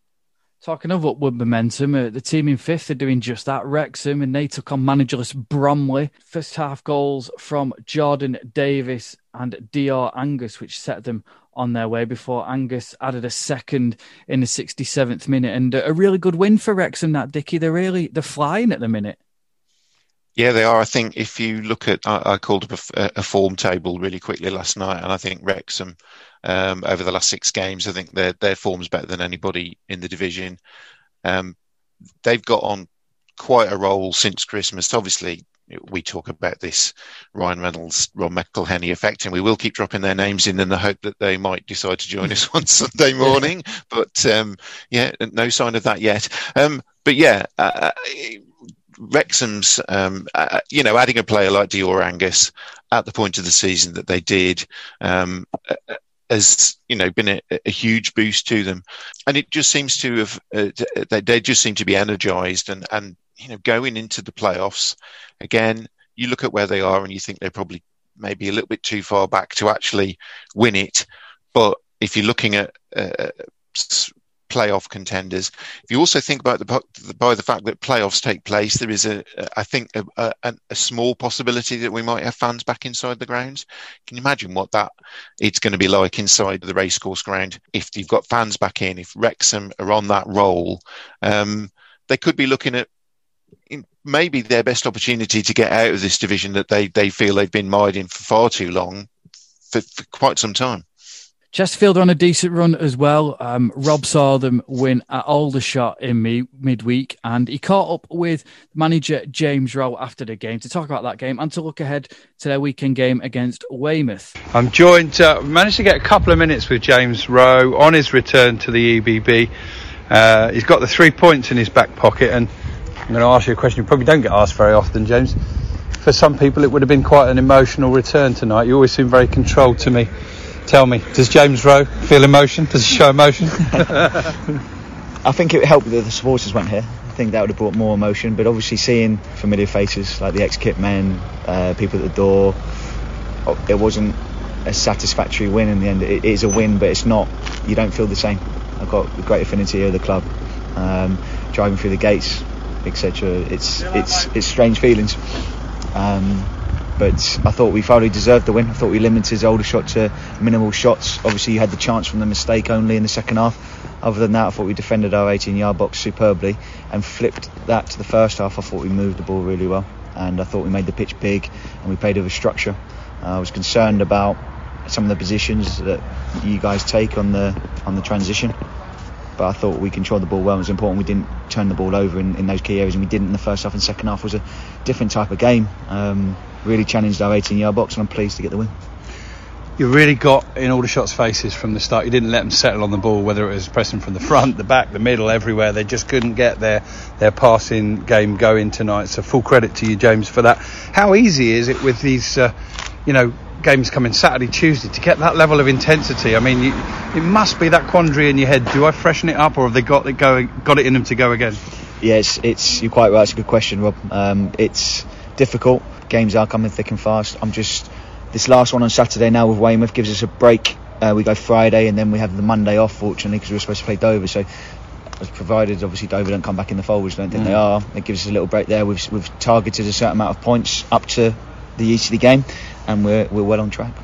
Talking of upward momentum, uh, the team in fifth are doing just that, Wrexham. And they took on managerless Bromley. First half goals from Jordan Davis and Dior Angus, which set them on their way before Angus added a second in the sixty-seventh minute. And a really good win for Wrexham, that, Dickie. They're really, they're flying at the minute. Yeah, they are. I think if you look at, I, I called up a, a form table really quickly last night, and I think Wrexham, um, over the last six games, I think their their form's better than anybody in the division. Um, they've got on quite a roll since Christmas. Obviously, we talk about this Ryan Reynolds, Ron McElhenney effect, and we will keep dropping their names in in the hope that they might decide to join us on Sunday morning. But um, yeah, no sign of that yet. Um, but yeah, uh, Wrexham's, um, uh, you know, adding a player like Dior Angus at the point of the season that they did um, has, you know, been a, a huge boost to them. And it just seems to have, uh, they, they just seem to be energised and, and, you know, going into the playoffs, again, you look at where they are and you think they're probably maybe a little bit too far back to actually win it. But if you're looking at uh, playoff contenders. If you also think about the by the fact that playoffs take place, there is a, I think, a, a, a small possibility that we might have fans back inside the grounds. Can you imagine what that it's going to be like inside the racecourse ground if you've got fans back in? If Wrexham are on that roll, um, they could be looking at in maybe their best opportunity to get out of this division that they they feel they've been mired in for far too long, for, for quite some time. Chesterfield are on a decent run as well. Um, Rob saw them win at Aldershot in me, midweek, and he caught up with manager James Rowe after the game to talk about that game and to look ahead to their weekend game against Weymouth. I'm joined, uh, managed to get a couple of minutes with James Rowe on his return to the E B B. Uh, he's got the three points in his back pocket, and I'm going to ask you a question you probably don't get asked very often, James. For some people, it would have been quite an emotional return tonight. You always seem very controlled to me. Tell me, does James Rowe feel emotion? Does he show emotion? I think it helped that the supporters went here. I think that would have brought more emotion. But obviously seeing familiar faces like the ex-kit men, uh, people at the door, it wasn't a satisfactory win in the end. It is a win, but it's not. You don't feel the same. I've got a great affinity of the club. Um, driving through the gates, et cetera. It's it's it's strange feelings. Um, But I thought we thoroughly deserved the win. I thought we limited Aldershot to minimal shots. Obviously, you had the chance from the mistake only in the second half. Other than that, I thought we defended our eighteen-yard box superbly and flipped that to the first half. I thought we moved the ball really well, and I thought we made the pitch big and we played with structure. Uh, I was concerned about some of the positions that you guys take on the on the transition, but I thought we controlled the ball well. It was important we didn't turn the ball over in, in those key areas, and we didn't in the first half and second half. It was a different type of game. Um, really challenged our eighteen-yard box, and I'm pleased to get the win. You really got in Aldershot's faces from the start. You didn't let them settle on the ball, whether it was pressing from the front, the back, the middle, everywhere. They just couldn't get their, their passing game going tonight. So full credit to you, James, for that. How easy is it with these, uh, you know, games coming Saturday, Tuesday, to get that level of intensity? I mean, you, it must be that quandary in your head. Do I freshen it up, or have they got it going, got it in them to go again? Yeah, it's, it's you're quite right. It's a good question, Rob. Um, it's difficult. Games are coming thick and fast. I'm just this last one on Saturday now with Weymouth gives us a break. Uh, we go Friday, and then we have the Monday off, fortunately, because we were supposed to play Dover. So, as provided, obviously, Dover don't come back in the fold, which I don't think mm. they are. It gives us a little break there. We've we've targeted a certain amount of points up to the Easter game, and we're we're well on track.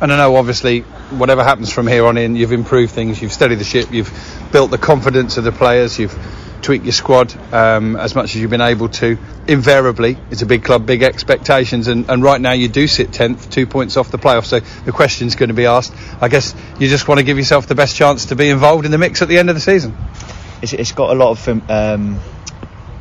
And I know, obviously, whatever happens from here on in, you've improved things, you've steadied the ship, you've built the confidence of the players, you've tweaked your squad um, as much as you've been able to. Invariably, it's a big club, big expectations, and, and right now you do sit tenth, two points off the playoffs, so the question's going to be asked. I guess you just want to give yourself the best chance to be involved in the mix at the end of the season. It's, it's got a lot of um,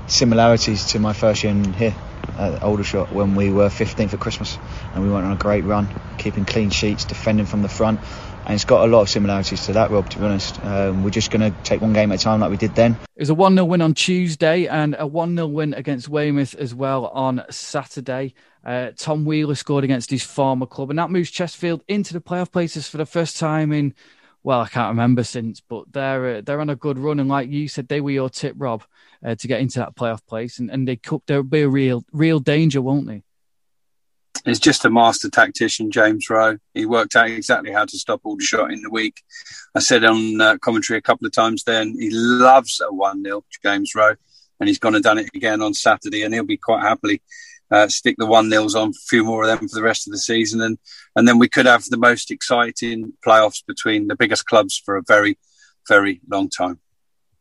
similarities to my first year in here. At Aldershot, when we were fifteenth at Christmas, and we went on a great run, keeping clean sheets, defending from the front, and it's got a lot of similarities to that, Rob, to be honest. Um, we're just going to take one game at a time like we did then. It was a one nil win on Tuesday and a one nil win against Weymouth as well on Saturday. Uh, Tom Wheeler scored against his former club, and that moves Chesterfield into the playoff places for the first time in, well, I can't remember since, but they're uh, they're on a good run, and like you said, they were your tip, Rob, uh, to get into that playoff place, and, and they could, there'll be a real real danger, won't they? It's just a master tactician, James Rowe. He worked out exactly how to stop Aldershot in the week. I said on uh, commentary a couple of times then, he loves a one nil, James Rowe, and he's gone and done it again on Saturday, and he'll be quite happily Uh, stick the one nils on, a few more of them for the rest of the season, and and then we could have the most exciting playoffs between the biggest clubs for a very, very long time.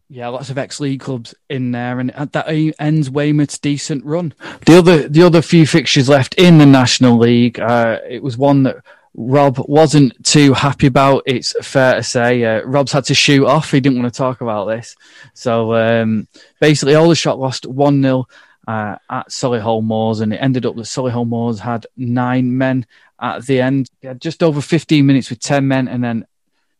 Yeah, lots of ex-league clubs in there, and that ends Weymouth's decent run. The other, the other few fixtures left in the National League, uh, it was one that Rob wasn't too happy about, it's fair to say. Uh, Rob's had to shoot off. He didn't want to talk about this. So um, basically, Aldershot lost one nil Uh, at Solihull Moors, and it ended up that Solihull Moors had nine men at the end. They had just over fifteen minutes with ten men, and then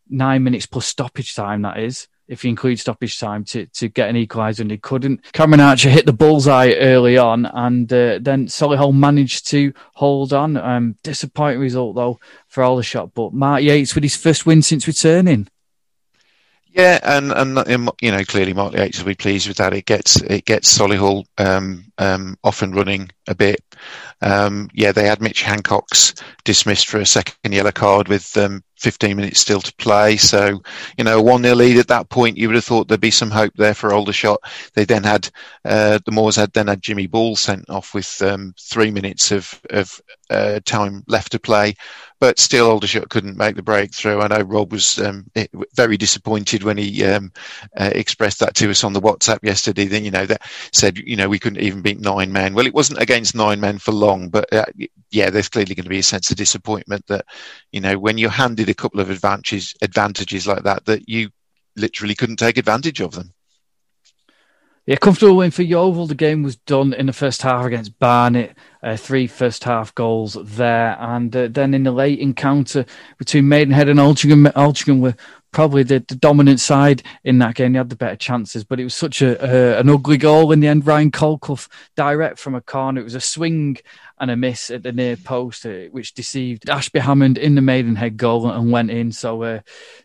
nine minutes plus stoppage time, that is, if you include stoppage time, to, to get an equaliser, and they couldn't. Cameron Archer hit the bullseye early on, and uh, then Solihull managed to hold on. Um, disappointing result, though, for Aldershot, but Mark Yates with his first win since returning. Yeah, and, and you know, clearly Mark Yates will be pleased with that. It gets it gets Solihull um, um, off and running a bit. Um, yeah, they had Mitch Hancock's dismissed for a second yellow card with um, fifteen minutes still to play. So, you know, one nil lead at that point, you would have thought there'd be some hope there for Aldershot. They then had, uh, the Moors had then had Jimmy Ball sent off with um, three minutes of, of uh, time left to play. But still, Aldershot couldn't make the breakthrough. I know Rob was um, very disappointed when he um, uh, expressed that to us on the WhatsApp yesterday. That, you know, that said, you know, we couldn't even beat nine men. Well, it wasn't against nine men for long, but uh, yeah, there's clearly going to be a sense of disappointment that, you know, when you're handed a couple of advantages, advantages like that, that you literally couldn't take advantage of them. Yeah, comfortable win for Yeovil. The game was done in the first half against Barnet. Uh, three first-half goals there. And uh, then in the late encounter between Maidenhead and Altrincham, Altrincham were probably the, the dominant side in that game. They had the better chances, but it was such a uh, an ugly goal in the end. Ryan Colclough, direct from a corner. It was a swing and a miss at the near post, uh, which deceived Ashby Hammond in the Maidenhead goal and went in. So uh,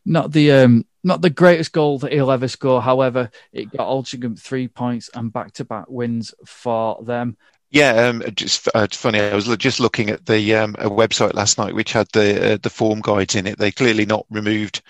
not the... Um, Not the greatest goal that he'll ever score. However, it got Altrincham three points and back-to-back wins for them. Yeah, um, just uh, it's funny. I was just looking at the um, a website last night which had the uh, the form guides in it. They clearly not removed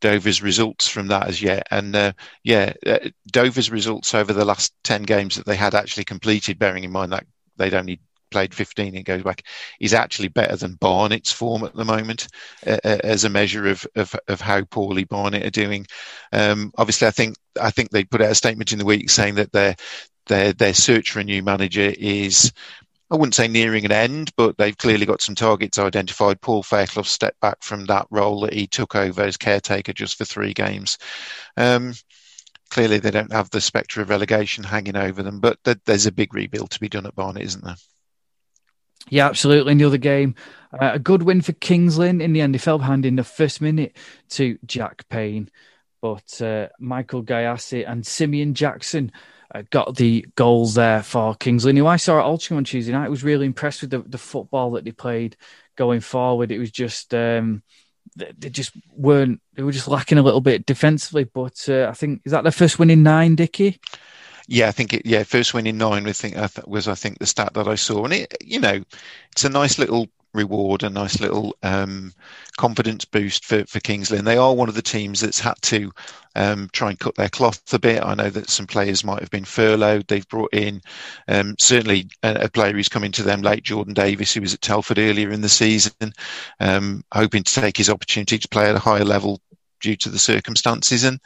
Dover's results from that as yet. And uh, yeah, uh, Dover's results over the last ten games that they had actually completed, bearing in mind that they'd only played fifteen, it goes back, is actually better than Barnet's form at the moment uh, as a measure of, of of how poorly Barnet are doing. Um, obviously, I think I think they put out a statement in the week saying that their their their search for a new manager is, I wouldn't say nearing an end, but they've clearly got some targets identified. Paul Fairclough stepped back from that role that he took over as caretaker just for three games. Um, clearly, they don't have the spectre of relegation hanging over them, but th- there's a big rebuild to be done at Barnet, isn't there? Yeah, absolutely. In the other game, uh, a good win for Kings Lynn. In the end, they fell behind in the first minute to Jack Payne. But uh, Michael Gayassi and Simeon Jackson uh, got the goals there for Kings Lynn, who I saw at Altrincham on Tuesday night. I was really impressed with the, the football that they played going forward. It was just... Um, They just weren't... They were just lacking a little bit defensively. But uh, I think... Is that their first win in nine, Dickie? Yeah, I think it, yeah, first win in nine was, think, was I think the stat that I saw, and it, you know, it's a nice little reward, a nice little um, confidence boost for for Kings Lynn. They are one of the teams that's had to um, try and cut their cloth a bit. I know that some players might have been furloughed. They've brought in um, certainly a, a player who's coming to them late, Jordan Davis, who was at Telford earlier in the season, um, hoping to take his opportunity to play at a higher level due to the circumstances. And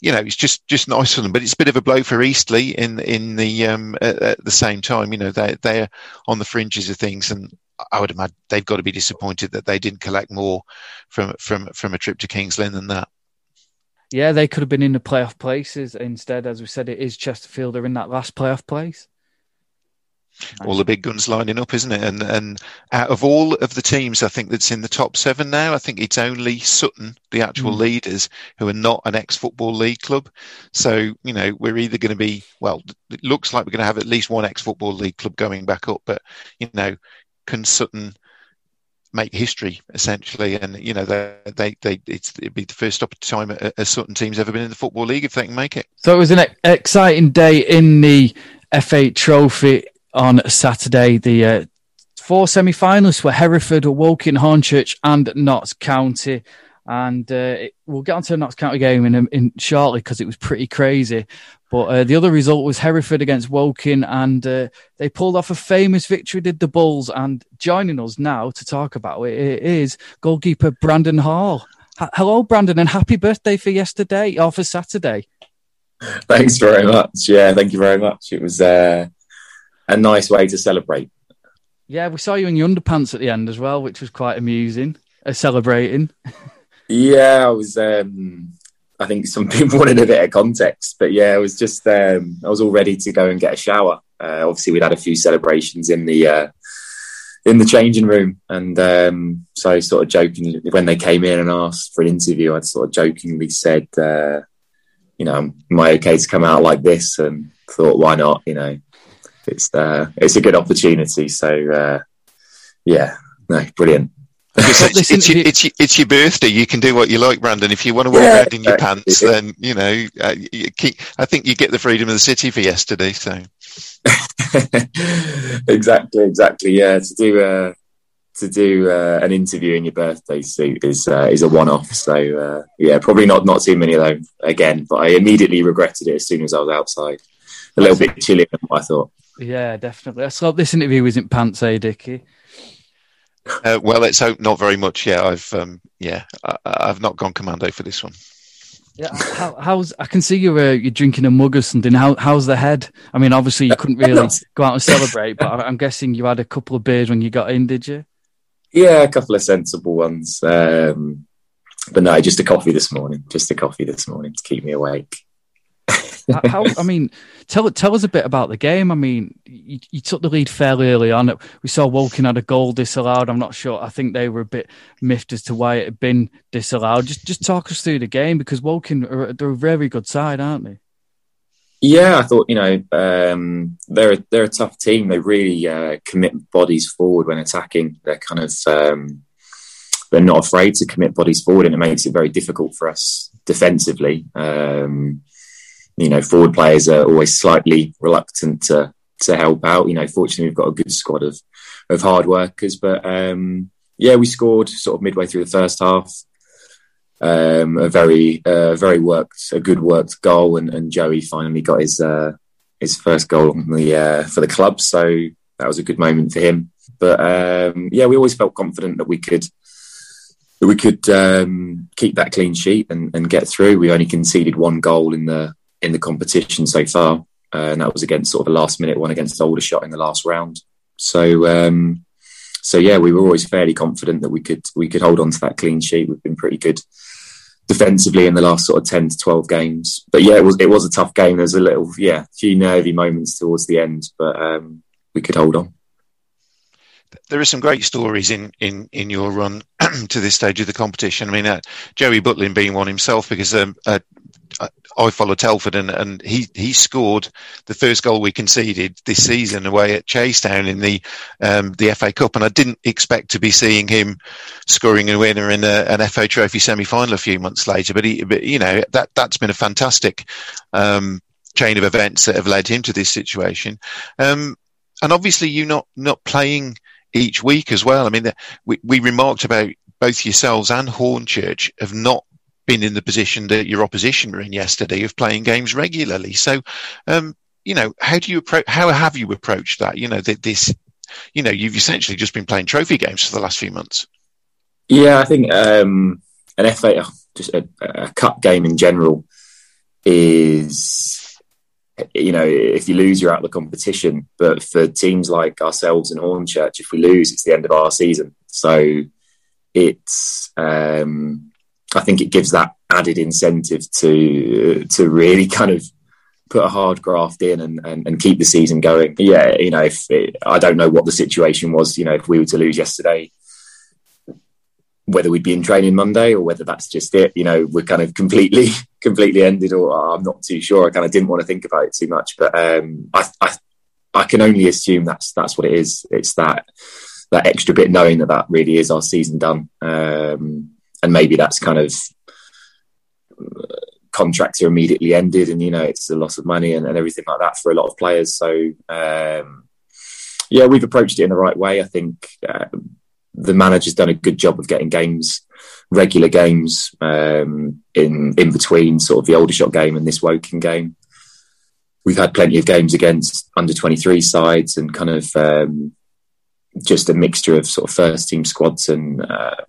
you know, it's just, just nice for them, but it's a bit of a blow for Eastleigh in in the um, at, at the same time. You know, they they're on the fringes of things, and I would imagine they've got to be disappointed that they didn't collect more from from from a trip to Kings Lynn than that. Yeah, they could have been in the playoff places instead. As we said, it is Chesterfield are in that last playoff place. All the big guns lining up, isn't it? And and out of all of the teams, I think that's in the top seven now, I think it's only Sutton, the actual mm. leaders, who are not an ex-football league club. So, you know, we're either going to be, well, it looks like we're going to have at least one ex-football league club going back up. But, you know, can Sutton make history, essentially? And, you know, they they, they it's, it'd be the first time a, a Sutton team's ever been in the football league if they can make it. So it was an exciting day in the F A Trophy on Saturday. The uh, four semi-finalists were Hereford, Woking, Hornchurch and Notts County. And uh, it, we'll get onto the Notts County game in, in shortly because it was pretty crazy. But uh, the other result was Hereford against Woking, and uh, they pulled off a famous victory, did the Bulls. And joining us now to talk about it is goalkeeper Brandon Hall. H- Hello, Brandon, and happy birthday for yesterday, or for Saturday. Thanks very much. Yeah, thank you very much. It was... Uh... a nice way to celebrate. Yeah, we saw you in your underpants at the end as well, which was quite amusing. Uh, celebrating. Yeah, I was. Um, I think some people wanted a bit of context, but yeah, I was just. Um, I was all ready to go and get a shower. Uh, obviously, we'd had a few celebrations in the uh, in the changing room, and um, so sort of joking when they came in and asked for an interview, I'd sort of jokingly said, uh, "You know, am I okay to come out like this?" And thought, "Why not?" You know. It's uh, it's a good opportunity. So, uh, yeah, no, brilliant. It's, it's, it's, your, it's, your, it's your birthday. You can do what you like, Brandon. If you want to walk yeah, around in your exactly. pants, then, you know, uh, you keep, I think you get the freedom of the city for yesterday. So, exactly, exactly. Yeah, to do uh, to do uh, an interview in your birthday suit is uh, is a one-off. So uh, yeah, probably not not too many of them again. But I immediately regretted it as soon as I was outside. A little bit chillier than what I thought. Yeah, definitely. I hope this interview isn't pants, eh, Dickie? Uh, well, let's hope not very much. Yeah, I've um, yeah, I, I've not gone commando for this one. Yeah, how, how's I can see you're uh, you're drinking a mug or something. How how's the head? I mean, obviously you couldn't really go out and celebrate, but I'm guessing you had a couple of beers when you got in, did you? Yeah, a couple of sensible ones. Um, but no, just a coffee this morning. Just a coffee this morning to keep me awake. How, I mean, tell tell us a bit about the game. I mean, you, you took the lead fairly early on. We saw Woking had a goal disallowed. I'm not sure. I think they were a bit miffed as to why it had been disallowed. Just just talk us through the game, because Woking, are, they're a very good side, aren't they? Yeah, I thought, you know, um, they're, they're a tough team. They really uh, commit bodies forward when attacking. They're kind of... Um, they're not afraid to commit bodies forward, and it makes it very difficult for us defensively. Um You know, forward players are always slightly reluctant to to help out. You know, fortunately, we've got a good squad of of hard workers. But um, yeah, we scored sort of midway through the first half. Um, a very uh, very worked, a good worked goal, and, and Joey finally got his uh, his first goal on the, uh, for the club. So that was a good moment for him. But um, yeah, we always felt confident that we could. That we could um, keep that clean sheet and, and get through. We only conceded one goal in the. in the competition so far, uh, and that was against sort of a last minute one against Aldershot in the last round. So, um, so yeah, we were always fairly confident that we could we could hold on to that clean sheet. We've been pretty good defensively in the last sort of ten to twelve games. But yeah, it was it was a tough game. There's a little yeah, few nervy moments towards the end, but um, we could hold on. There are some great stories in, in, in your run to this stage of the competition. I mean, uh, Joey Butlin being one himself, because um, uh, I followed Telford and, and he, he scored the first goal we conceded this season away at Chasetown in the um, the F A Cup. And I didn't expect to be seeing him scoring a winner in a, an F A Trophy semi-final a few months later. But, he, but you know, that, that's been a fantastic um, chain of events that have led him to this situation. Um, and obviously you not, not playing... each week as well. I mean, we, we remarked about both yourselves and Hornchurch have not been in the position that your opposition were in yesterday of playing games regularly. So, um, you know, how do you approach? How have you approached that? You know, that this, you know, you've essentially just been playing trophy games for the last few months. Yeah, I think um, an F A, just a, a cup game in general, is. You know, if you lose, you're out of the competition. But for teams like ourselves and Hornchurch, if we lose, it's the end of our season. So it's, um, I think it gives that added incentive to to really kind of put a hard graft in and, and, and keep the season going. Yeah, you know, if it, I don't know what the situation was. You know, if we were to lose yesterday, whether we'd be in training Monday or whether that's just it, you know, we're kind of completely, completely ended, or I'm not too sure. I kind of didn't want to think about it too much, but um, I, I, I can only assume that's, that's what it is. It's that, that extra bit, knowing that that really is our season done. Um, and maybe that's kind of uh, contracts are immediately ended, and, you know, it's a loss of money and, and everything like that for a lot of players. So um, yeah, we've approached it in the right way. I think, uh, the manager's done a good job of getting games, regular games, um, in in between sort of the Aldershot game and this Woking game. We've had plenty of games against under twenty-three sides and kind of um, just a mixture of sort of first team squads, and uh,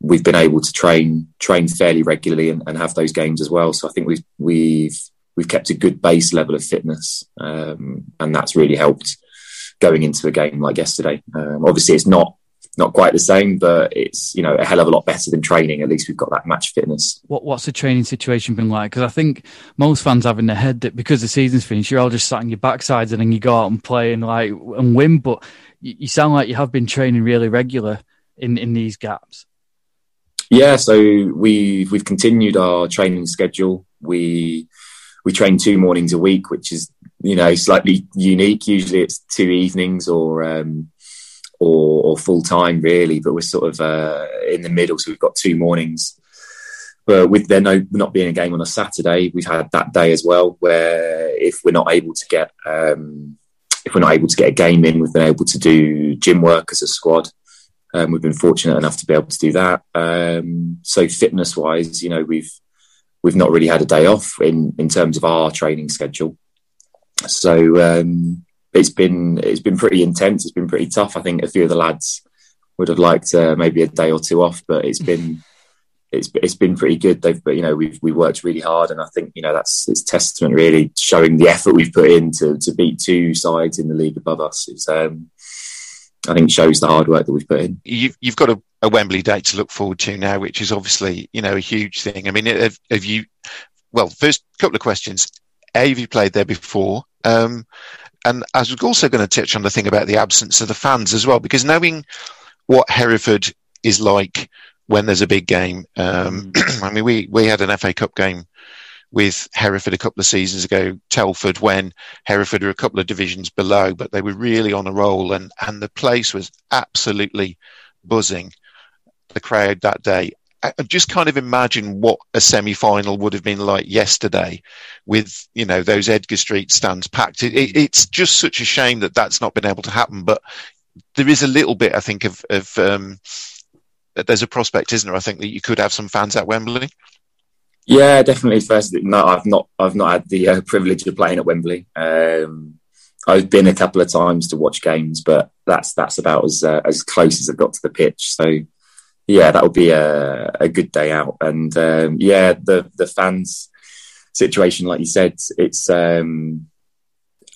we've been able to train train fairly regularly and, and have those games as well. So I think we've we've we've kept a good base level of fitness, um, and that's really helped going into a game like yesterday. Um, obviously, it's not. Not quite the same, but it's, you know, a hell of a lot better than training. At least we've got that match fitness. What What's the training situation been like? Because I think most fans have in their head that because the season's finished, you're all just sat on your backsides and then you go out and play and like and win. But you, you sound like you have been training really regular in, in these gaps. Yeah, so we've we've continued our training schedule. We we train two mornings a week, which is, you know, slightly unique. Usually it's two evenings or. Um, Or, or full-time, really, but we're sort of uh, in the middle, so we've got two mornings. But with there no, not being a game on a Saturday, we've had that day as well, where if we're not able to get um, if we're not able to get a game in, we've been able to do gym work as a squad. Um, we've been fortunate enough to be able to do that. Um, so fitness-wise, you know, we've we've not really had a day off in, in terms of our training schedule. So um, it's been it's been pretty intense. It's been pretty tough. I think a few of the lads would have liked uh, maybe a day or two off, but it's been it's it's been pretty good. They've, but you know, we've we worked really hard, and I think you know that's it's testament really showing the effort we've put in to to beat two sides in the league above us. It's um, I think shows the hard work that we've put in. You've, you've got a, a Wembley date to look forward to now, which is obviously, you know, a huge thing. I mean, have, have you... Well, first couple of questions. A, have you played there before? Um, and I was also going to touch on the thing about the absence of the fans as well, because knowing what Hereford is like when there's a big game... Um, I mean, we, we had an F A Cup game with Hereford a couple of seasons ago, Telford, when Hereford were a couple of divisions below, but they were really on a roll, and, and the place was absolutely buzzing, the crowd that day. I just kind of imagine what a semi-final would have been like yesterday with, you know, those Edgar Street stands packed. It, it, it's just such a shame that that's not been able to happen, but there is a little bit, I think, of, of um, there's a prospect, isn't there, I think, that you could have some fans at Wembley. Yeah, definitely. First, no, I've not. I've not had the uh, privilege of playing at Wembley. Um, I've been a couple of times to watch games, but that's that's about as uh, as close as I've got to the pitch. So, yeah, that would be a, a good day out. And um, yeah, the the fans situation, like you said, it's um,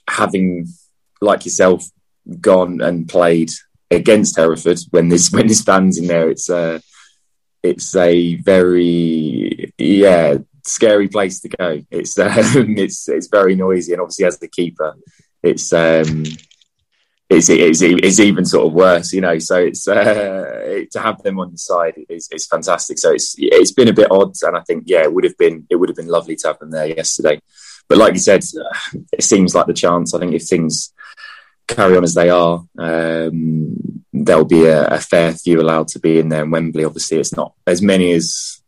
having like yourself gone and played against Hereford when there's when there's fans in there. It's uh, it's a very yeah scary place to go. It's um, it's it's very noisy, and obviously as the keeper, it's um it's it's, it's even sort of worse, you know. So it's uh, it, to have them on the side is is fantastic. So it's it's been a bit odd, and I think yeah, it would have been it would have been lovely to have them there yesterday. But like you said, it seems like the chance. I think if things carry on as they are, um, there'll be a, a fair few allowed to be in there in Wembley. Obviously, it's not as many as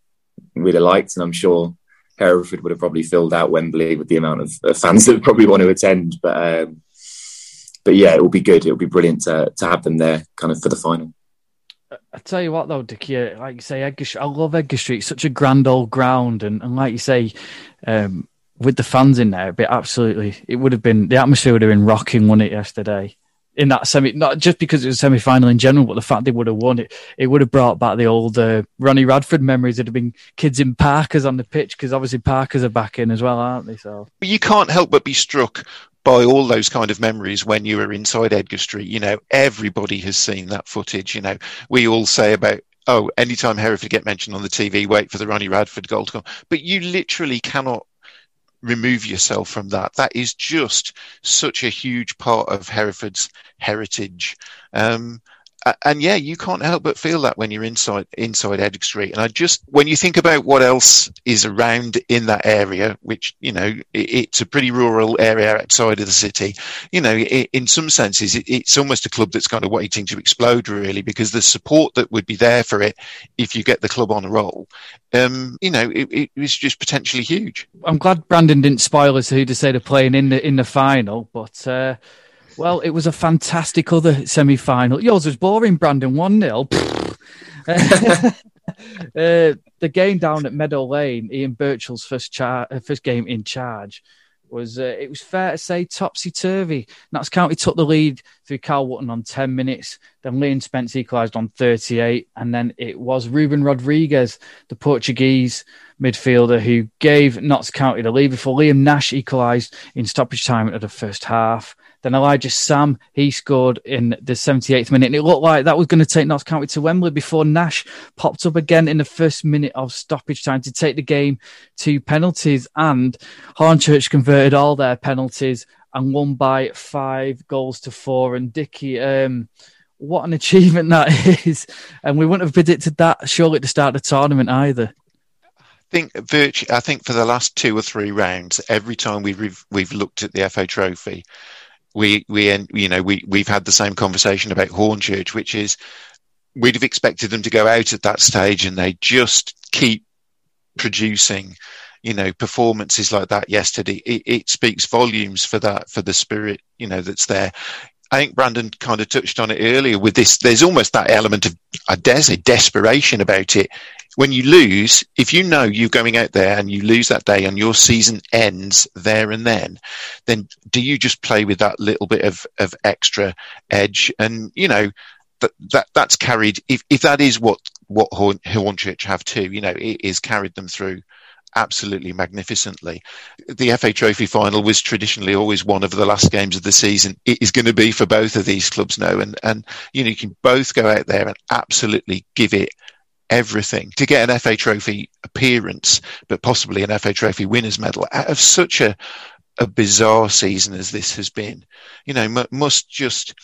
we'd have liked, and I'm sure Hereford would have probably filled out Wembley with the amount of, of fans that probably want to attend. But um, but yeah, it will be good. It will be brilliant to to have them there, kind of for the final. I tell you what, though, Dickie, like you say, Edgar, I love Edgar Street. It's such a grand old ground, and, and like you say, um, with the fans in there, it'd be absolutely. It would have been the atmosphere would have been rocking, wouldn't it, yesterday? In that semi, not just because it was semi-final in general, but the fact they would have won it, it would have brought back the old uh, Ronnie Radford memories. There'd have been kids in Parkers on the pitch, because obviously Parkers are back in as well, aren't they? So, but you can't help but be struck by all those kind of memories when you were inside Edgar Street. You know, everybody has seen that footage. You know, we all say about, oh, anytime Hereford get mentioned on the T V, wait for the Ronnie Radford goal to come. But you literally cannot remove yourself from that. That is just such a huge part of Hereford's heritage. Um, and yeah, you can't help but feel that when you're inside inside Edgar Street. And I just, when you think about what else is around in that area, which, you know, it, it's a pretty rural area outside of the city, you know, it, in some senses, it, it's almost a club that's kind of waiting to explode, really, because the support that would be there for it if you get the club on a roll, um, you know, it, it was just potentially huge. I'm glad Brandon didn't spoil us who to say they're playing in the, in the final, but... Uh... Well, it was a fantastic other semi-final. Yours was boring, Brandon. one nil. uh, the game down at Meadow Lane, Ian Burchnall's first, char- first game in charge, was uh, it was fair to say topsy-turvy. Notts County took the lead through Cal Wotton on ten minutes, then Leon Spence equalised on thirty-eight, and then it was Ruben Rodriguez, the Portuguese midfielder, who gave Notts County the lead before Liam Nash equalised in stoppage time at the first half. Then Elijah Sam, he scored in the seventy-eighth minute. And it looked like that was going to take Notts County to Wembley before Nash popped up again in the first minute of stoppage time to take the game to penalties. And Hornchurch converted all their penalties and won by five goals to four. And Dickie, um, what an achievement that is. And we wouldn't have predicted that surely at the start of the tournament either. Think virtually, I think for the last two or three rounds, every time we've, we've looked at the F A Trophy, We we you know we we've had the same conversation about Hornchurch, which is we'd have expected them to go out at that stage, and they just keep producing you know, performances like that yesterday, it, it speaks volumes for that, for the spirit, you know, that's there. I think Brandon kind of touched on it earlier with this. There's almost that element of, I dare say, desperation about it. When you lose, if you know you're going out there and you lose that day and your season ends there and then, then do you just play with that little bit of, of extra edge? And, you know, that, that that's carried, if, if that is what, what Horn, Hornchurch have too, you know, it is carried them through absolutely magnificently. The F A Trophy final was traditionally always one of the last games of the season. It is going to be for both of these clubs now, and and you know, you can both go out there and absolutely give it everything to get an F A Trophy appearance, but possibly an F A Trophy winners medal out of such a a bizarre season as this has been. You know, m- must just.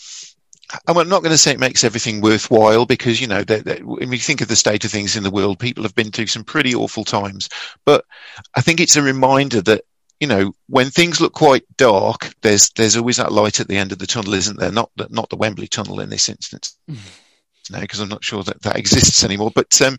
I'm not going to say it makes everything worthwhile, because, you know, they're, they're, when we think of the state of things in the world, people have been through some pretty awful times. But I think it's a reminder that, you know, when things look quite dark, there's there's always that light at the end of the tunnel, isn't there? Not the, not the Wembley tunnel in this instance, mm. no, because I'm not sure that that exists anymore. But um,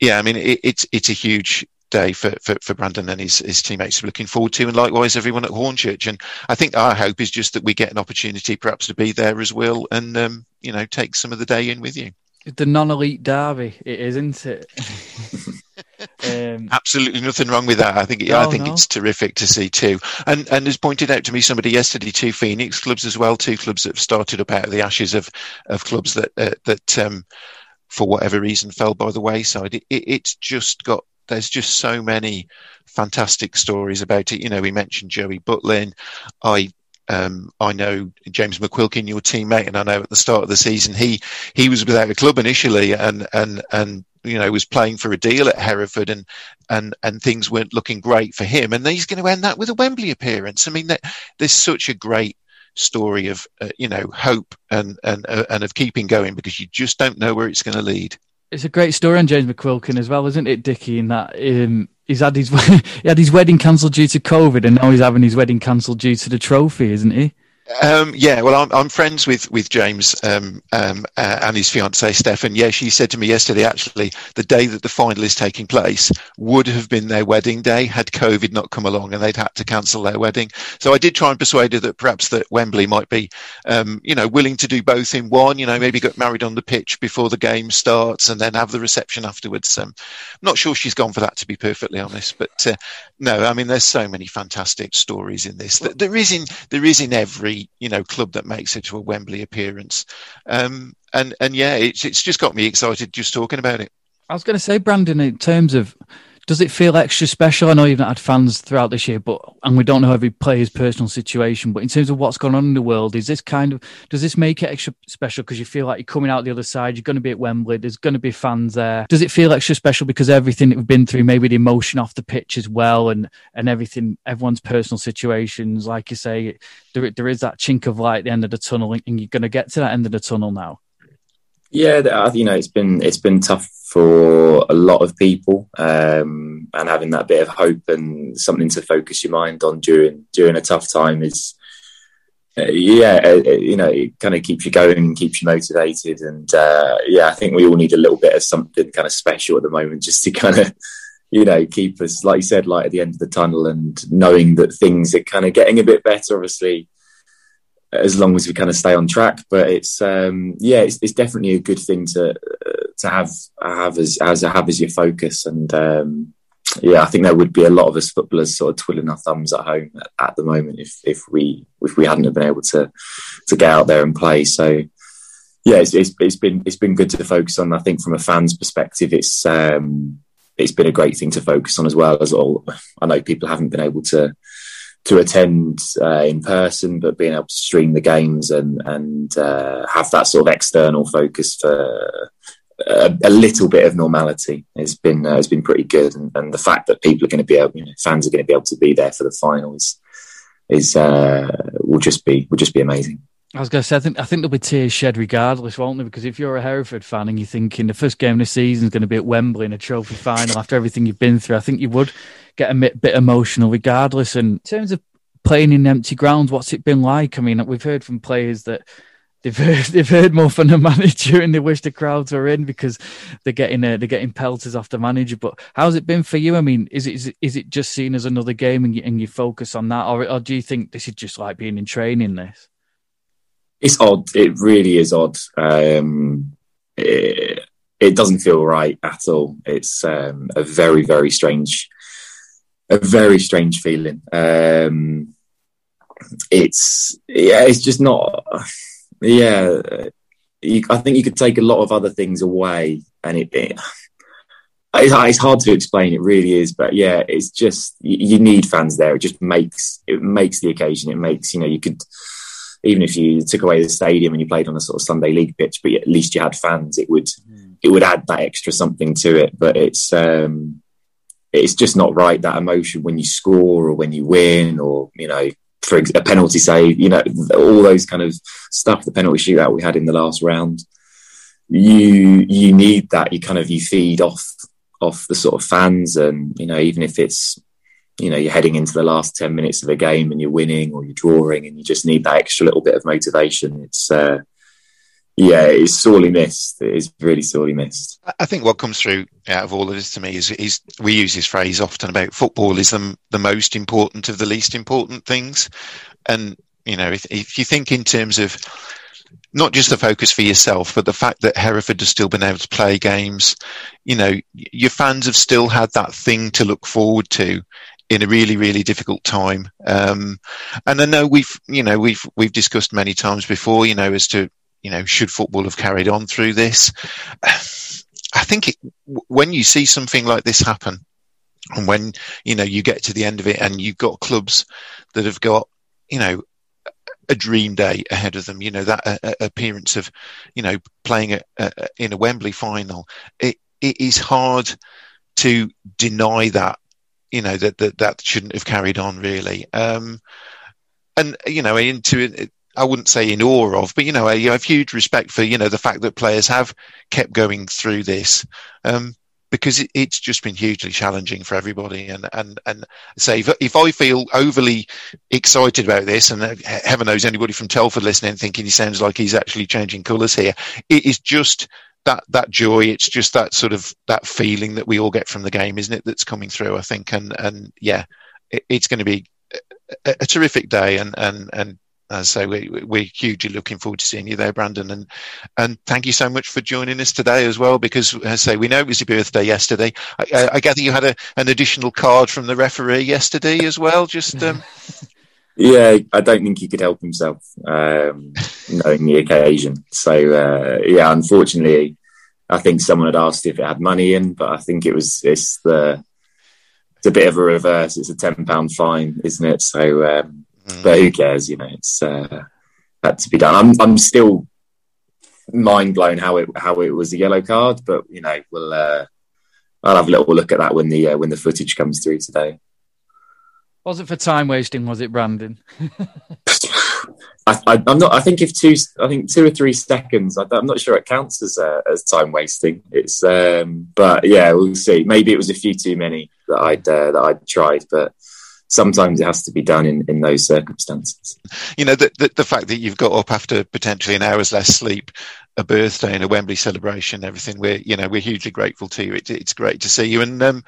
yeah, I mean, it, it's it's a huge day for, for, for Brandon and his, his teammates are looking forward to, and likewise everyone at Hornchurch. And I think our hope is just that we get an opportunity perhaps to be there as well, and um, you know, take some of the day in with you. The non-elite derby it is, isn't it? um, absolutely nothing wrong with that. I think yeah, oh, I think no. It's terrific to see too, and and as pointed out to me somebody yesterday, two Phoenix clubs as well, two clubs that have started up out of the ashes of of clubs that uh, that um, for whatever reason fell by the wayside. It, it, it's just got There's just so many fantastic stories about it. You know, we mentioned Joey Butlin. I um, I know James McQuilkin, your teammate, and I know at the start of the season he he was without a club initially, and and and you know was playing for a deal at Hereford, and and and things weren't looking great for him. And he's going to end that with a Wembley appearance. I mean, that, there's such a great story of uh, you know hope and and uh, and of keeping going, because you just don't know where it's going to lead. It's a great story on James McQuilkin as well, isn't it, Dickie? In that um, he's had his he had his wedding cancelled due to COVID, and now he's having his wedding cancelled due to the trophy, isn't he? Um, yeah, well, I'm I'm friends with with James um, um, uh, and his fiancée Steph. Yeah, she said to me yesterday, actually, the day that the final is taking place would have been their wedding day had COVID not come along, and they'd had to cancel their wedding. So I did try and persuade her that perhaps that Wembley might be, um, you know, willing to do both in one. You know, maybe get married on the pitch before the game starts, and then have the reception afterwards. Um, I'm not sure she's gone for that, to be perfectly honest. But uh, no, I mean, there's so many fantastic stories in this. There is in there is in every. You know, club that makes it to a Wembley appearance, um, and and yeah, it's it's just got me excited just talking about it. I was going to say, Brandon, in terms of, does it feel extra special? I know you've not had fans throughout this year, but and we don't know every player's personal situation. But in terms of what's going on in the world, is this kind of does this make it extra special because you feel like you're coming out the other side? You're going to be at Wembley. There's going to be fans there. Does it feel extra special because everything that we've been through, maybe the emotion off the pitch as well, and and everything, everyone's personal situations? Like you say, there there is that chink of light at the end of the tunnel, and you're going to get to that end of the tunnel now. Yeah, you know, it's been it's been tough for a lot of people, um, and having that bit of hope and something to focus your mind on during during a tough time is, uh, yeah, uh, you know, it kind of keeps you going, keeps you motivated, and uh, yeah, I think we all need a little bit of something kind of special at the moment, just to kind of, you know, keep us, like you said, light at the end of the tunnel, and knowing that things are kind of getting a bit better, obviously, as long as we kind of stay on track. But it's um, yeah, it's, it's definitely a good thing to uh, to have have as as a have as your focus. And um, yeah, I think there would be a lot of us footballers sort of twiddling our thumbs at home at, at the moment if if we if we hadn't have been able to to get out there and play. So yeah, it's it's, it's been it's been good to focus on. I think from a fan's perspective, it's um, it's been a great thing to focus on as well as all. I know people haven't been able to. to attend uh, in person, but being able to stream the games and and uh, have that sort of external focus for a, a little bit of normality has been uh, has been pretty good. And, and the fact that people are going to be able, you know, fans are going to be able to be there for the finals is uh, will just be will just be amazing. I was going to say, I think, I think there'll be tears shed regardless, won't there? Because if you're a Hereford fan and you're thinking the first game of the season is going to be at Wembley in a trophy final after everything you've been through, I think you would get a bit emotional regardless. And in terms of playing in empty grounds, what's it been like? I mean, we've heard from players that They've heard, they've heard more from the manager, and they wish the crowds were in because they're getting uh, they're getting pelters off the manager. But how's it been for you? I mean, is it is it, is it just seen as another game, and you, and you focus on that, or, or do you think this is just like being in training? This it's odd. It really is odd. Um, it, it doesn't feel right at all. It's um, a very very strange, a very strange feeling. Um, it's yeah. It's just not. Yeah, you, I think you could take a lot of other things away, and it, it it's hard to explain. It really is, but yeah, it's just you need fans there. It just makes it makes the occasion. It makes you know you could even if you took away the stadium and you played on a sort of Sunday league pitch, but at least you had fans. It would mm. it would add that extra something to it. But it's um, it's just not right, that emotion when you score or when you win or you know. For a penalty save, you know, all those kind of stuff, the penalty shootout we had in the last round, you you need that. You kind of, you feed off off the sort of fans and, you know, even if it's, you know, you're heading into the last ten minutes of a game and you're winning or you're drawing and you just need that extra little bit of motivation. It's, uh, yeah, it's sorely missed. It is really sorely missed. I think what comes through out of all of this to me is, is we use this phrase often about football is the, the most important of the least important things. And, you know, if, if you think in terms of not just the focus for yourself, but the fact that Hereford has still been able to play games, you know, your fans have still had that thing to look forward to in a really, really difficult time. Um, and I know we've, you know, we've, we've discussed many times before, you know, as to, you know, should football have carried on through this? I think it, when you see something like this happen and when, you know, you get to the end of it and you've got clubs that have got, you know, a dream day ahead of them, you know, that uh, appearance of, you know, playing a, a, in a Wembley final, it, it is hard to deny that, you know, that, that that shouldn't have carried on really. Um, and, you know, into it, I wouldn't say in awe of, but, you know, I have huge respect for, you know, the fact that players have kept going through this um, because it, it's just been hugely challenging for everybody. And, and, and say, so if, if I feel overly excited about this, and heaven knows anybody from Telford listening, thinking he sounds like he's actually changing colours here, it is just that, that joy. It's just that sort of, that feeling that we all get from the game, isn't it? That's coming through, I think. And, and yeah, it, it's going to be a, a terrific day and, and, and, Uh, so we, we're hugely looking forward to seeing you there, Brandon, and and thank you so much for joining us today as well. Because as I say, we know it was your birthday yesterday. I, I, I gather you had a, an additional card from the referee yesterday as well. Just um... yeah, I don't think he could help himself, um, knowing the occasion. So uh, yeah, unfortunately, I think someone had asked if it had money in, but I think it was it's the it's a bit of a reverse. It's a ten pound fine, isn't it? So. Um, But who cares? You know, it's uh, had to be done. I'm, I'm still mind blown how it how it was a yellow card, but you know, we'll uh, I'll have a little look at that when the uh, when the footage comes through today. Was it for time wasting? Was it, Brandon? I, I, I'm not. I think if two, I think two or three seconds. I, I'm not sure it counts as uh, as time wasting. It's, um, but yeah, we'll see. Maybe it was a few too many that I'd uh, that I'd tried, but. Sometimes it has to be done in, in those circumstances. You know, the, the the fact that you've got up after potentially an hour's less sleep, a birthday and a Wembley celebration, everything, we're, you know, we're hugely grateful to you. It, it's great to see you and um,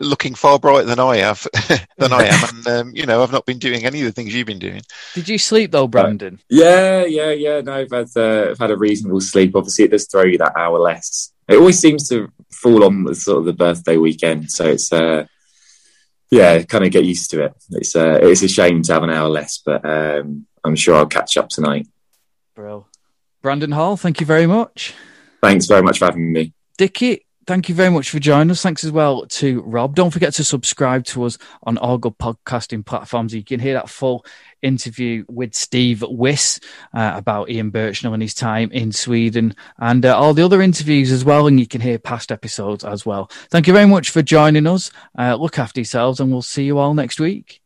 looking far brighter than I have, than I am. And, um, you know, I've not been doing any of the things you've been doing. Did you sleep though, Brandon? Yeah, yeah, yeah. No, I've had, uh, I've had a reasonable sleep. Obviously, it does throw you that hour less. It always seems to fall on the, sort of the birthday weekend. So it's... Uh, Yeah, kind of get used to it. It's uh, it's a shame to have an hour less, but um, I'm sure I'll catch up tonight. Bro, Brandon Hall, thank you very much. Thanks very much for having me. Dickie, thank you very much for joining us. Thanks as well to Rob. Don't forget to subscribe to us on all good podcasting platforms. You can hear that full interview with Steve Wiss uh, about Ian Burchnall and his time in Sweden and uh, all the other interviews as well. And you can hear past episodes as well. Thank you very much for joining us. Uh, look after yourselves and we'll see you all next week.